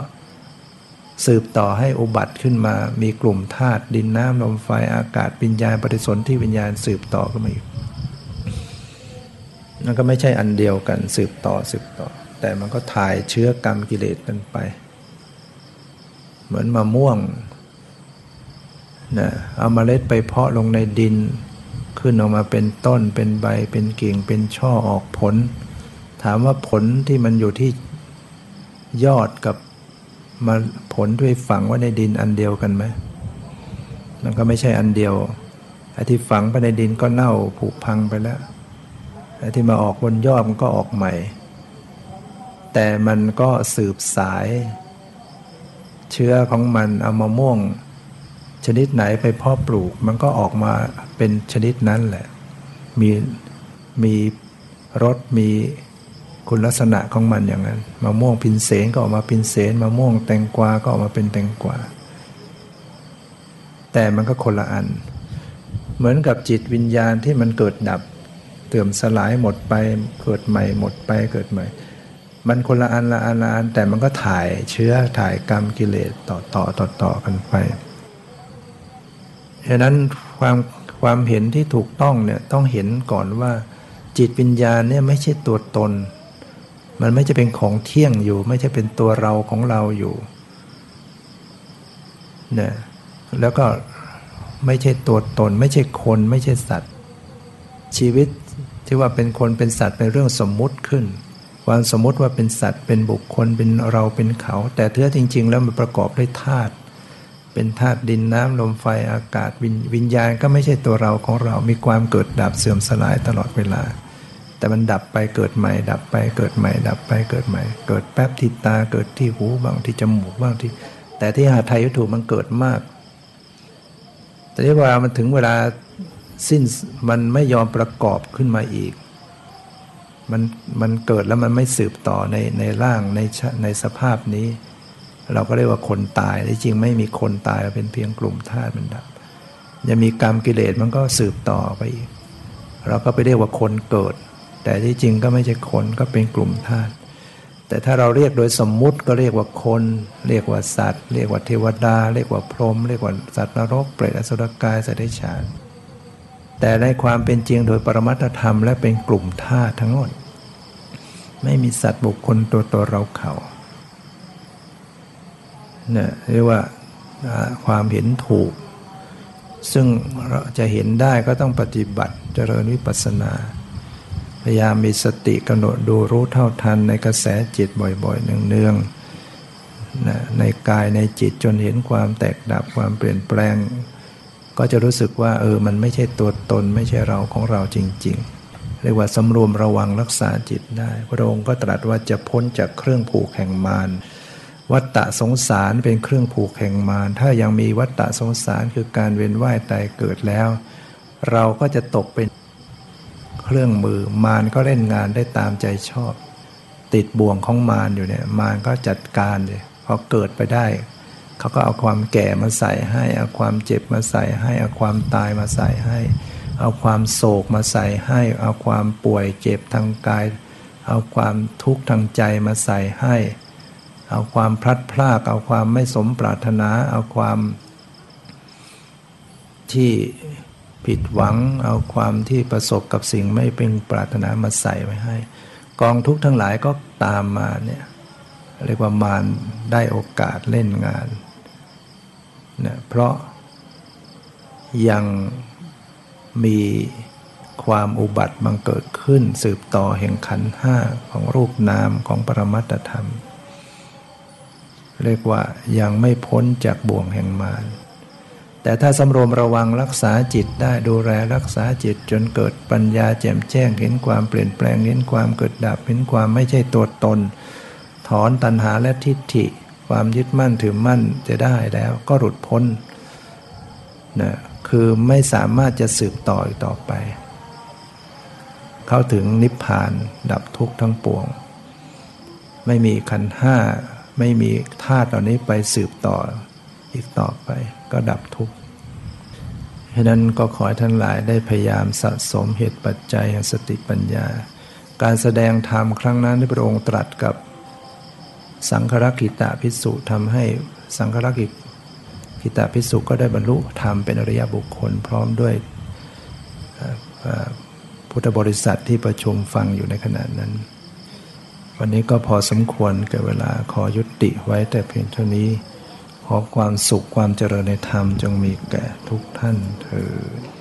สืบต่อให้อุบัติขึ้นมามีกลุ่มธาตุดินน้ำลมไฟอากาศวิญญาณปฏิสนธิวิญญาณสืบต่อขึ้นมาอีกนั่นก็ไม่ใช่อันเดียวกันสืบต่อสืบต่อแต่มันก็ถ่ายเชื้อกรรมกิเลสกันไปเหมือนมะม่วงนะเอาเมล็ดไปเพาะลงในดินขึ้นออกมาเป็นต้นเป็นใบเป็นกิ่งเป็นช่อออกผลถามว่าผลที่มันอยู่ที่ยอดกับมาผลด้วยฝังไว้ในดินอันเดียวกันไหมมันก็ไม่ใช่อันเดียวไอ้ที่ฝังไปในดินก็เน่าผุพังไปแล้วไอ้ที่มาออกบนยอดมันก็ออกใหม่แต่มันก็สืบสายเชื้อของมันเอามะม่วงชนิดไหนไปเพาะปลูกมันก็ออกมาเป็นชนิดนั้นแหละมีมีรสมีคุณลักษณะของมันอย่างนั้นมะม่วงพินเสนก็ออกมาพินเสนมะม่วงแตงกวาก็ออกมาเป็นแตงกวาแต่มันก็คนละอันเหมือนกับจิตวิญญาณที่มันเกิดดับเตื่อมสลายหมดไปเกิดใหม่หมดไปเกิดใหม่มันคนละอันละอันละอันแต่มันก็ถ่ายเชื้อถ่ายกรรมกิเลสต่อต่อต่อต่อกันไปฉะนั้นความความเห็นที่ถูกต้องเนี่ยต้องเห็นก่อนว่าจิตวิญญาณเนี่ยไม่ใช่ตัวตนมันไม่จะเป็นของเที่ยงอยู่ไม่ใช่เป็นตัวเราของเราอยู่นะแล้วก็ไม่ใช่ตัวตนไม่ใช่คนไม่ใช่สัตว์ชีวิตที่ว่าเป็นคนเป็นสัตว์เป็นเรื่องสมมุติขึ้นความสมมุติว่าเป็นสัตว์เป็นบุคคลเป็นเราเป็นเขาแต่แท้จริงๆแล้วมันประกอบด้วยธาตุเป็นธาตุดินน้ำลมไฟอากาศวิญญาณก็ไม่ใช่ตัวเราของเรามีความเกิดดับเสื่อมสลายตลอดเวลาแต่มันดับไปเกิดใหม่ดับไปเกิดใหม่ดับไปเกิดใหม่เกิดแป๊บที่ตาเกิดที่หูบ้างที่จมูกบ้างที่แต่ที่หาไทยวัตถุมันเกิดมากแต่ที่ว่ามันถึงเวลาสิ้นมันไม่ยอมประกอบขึ้นมาอีกมันมันเกิดแล้วมันไม่สืบต่อในในร่างในในสภาพนี้เราก็เรียกว่าคนตายที่จริงไม่มีคนตายเป็นเพียงกลุ่มธาตุมันดับยังมีกรรมกิเลสมันก็สืบต่อไปอีกเราก็ไปเรียกว่าคนเกิดแต่ที่จริงก็ไม่ใช่คนก็เป็นกลุ่มธาตุแต่ถ้าเราเรียกโดยสมมุติก็เรียกว่าคนเรียกว่าสัตว์เรียกว่าเทวดาเรียกว่าพรหมเรียกว่าสัตว์นรกเปรตอสุรกายสัตว์เดรัจฉานแต่ในความเป็นจริงโดยปรมัตถธรรมและเป็นกลุ่มธาตุทั้งหมด ไม่มีสัตว์บุคคลตัวตัวเราเขาเนี่ยเรียกว่าความเห็นถูกซึ่งเราจะเห็นได้ก็ต้องปฏิบัติเจริญวิปัสสนาพยายามมีสติกำหนดดูรู้เท่าทันในกระแสจิตบ่อยๆเนืองๆนะในกายในจิตจนเห็นความแตกดับความเปลี่ยนแปลงก็จะรู้สึกว่าเออมันไม่ใช่ตัวตนไม่ใช่เราของเราจริงๆเรียกว่าสำรวมระวังรักษาจิตได้พระองค์ก็ตรัสว่าจะพ้นจากเครื่องผูกแห่งมารวัฏฏะสงสารเป็นเครื่องผูกแห่งมารถ้ายังมีวัฏฏะสงสารคือการเวียนว่ายตายเกิดแล้วเราก็จะตกเป็นเครื่องมือมารก็เล่นงานได้ตามใจชอบติดบ่วงของมารอยู่เนี่ยมารก็จัดการเลยพอเกิดไปได้เขาก็เอาความแก่มาใส่ให้เอาความเจ็บมาใส่ให้เอาความตายมาใส่ให้เอาความโศกมาใส่ให้เอาความป่วยเจ็บทางกายเอาความทุกข์ทางใจมาใส่ให้เอาความพลัดพรากเอาความไม่สมปรารถนาเอาความที่ผิดหวังเอาความที่ประสบกับสิ่งไม่เป็นปรารถนามาใส่ไว้ให้กองทุกข์ทั้งหลายก็ตามมาเนี่ยเรียกว่ามารได้โอกาสเล่นงานเนี่ยเพราะยังมีความอุบัติบังเกิดขึ้นสืบต่อแห่งขันธ์ห้าของรูปนามของปรมัตถธรรมเรียกว่ายังไม่พ้นจากบ่วงแห่งมารแต่ถ้าสำรวมระวังรักษาจิตได้ดูแลรักษาจิตจนเกิดปัญญาแจ่มแจ้งเห็นความเปลี่ยนแปลงเห็นความเกิดดับเห็นความไม่ใช่ตัวตนถอนตัณหาและทิฏฐิความยึดมั่นถือมั่นจะได้แล้วก็หลุดพ้นนะคือไม่สามารถจะสืบต่ออีกต่อไปเข้าถึงนิพพานดับทุกข์ทั้งปวงไม่มีขันธ์ห้าไม่มีธาตุเหล่านี้ไปสืบต่ออีกต่อไปก็ดับทุกข์ฉะนั้นก็ขอให้ท่านหลายได้พยายามสะสมเหตุปัจจัยแห่งสติปัญญาการแสดงธรรมครั้งนั้นที่พระองค์ตรัสกับสังฆรักขิตภิกษุทำให้สังฆรักขิตภิกษุก็ได้บรรลุธรรมเป็นอริยบุคคลพร้อมด้วยพุทธบริษัทที่ประชุมฟังอยู่ในขณะนั้นวันนี้ก็พอสมควรแก่เวลาขอยุติไว้แต่เพียงเท่านี้ขอความสุขความเจริญในธรรมจงมีแก่ทุกท่านเถิด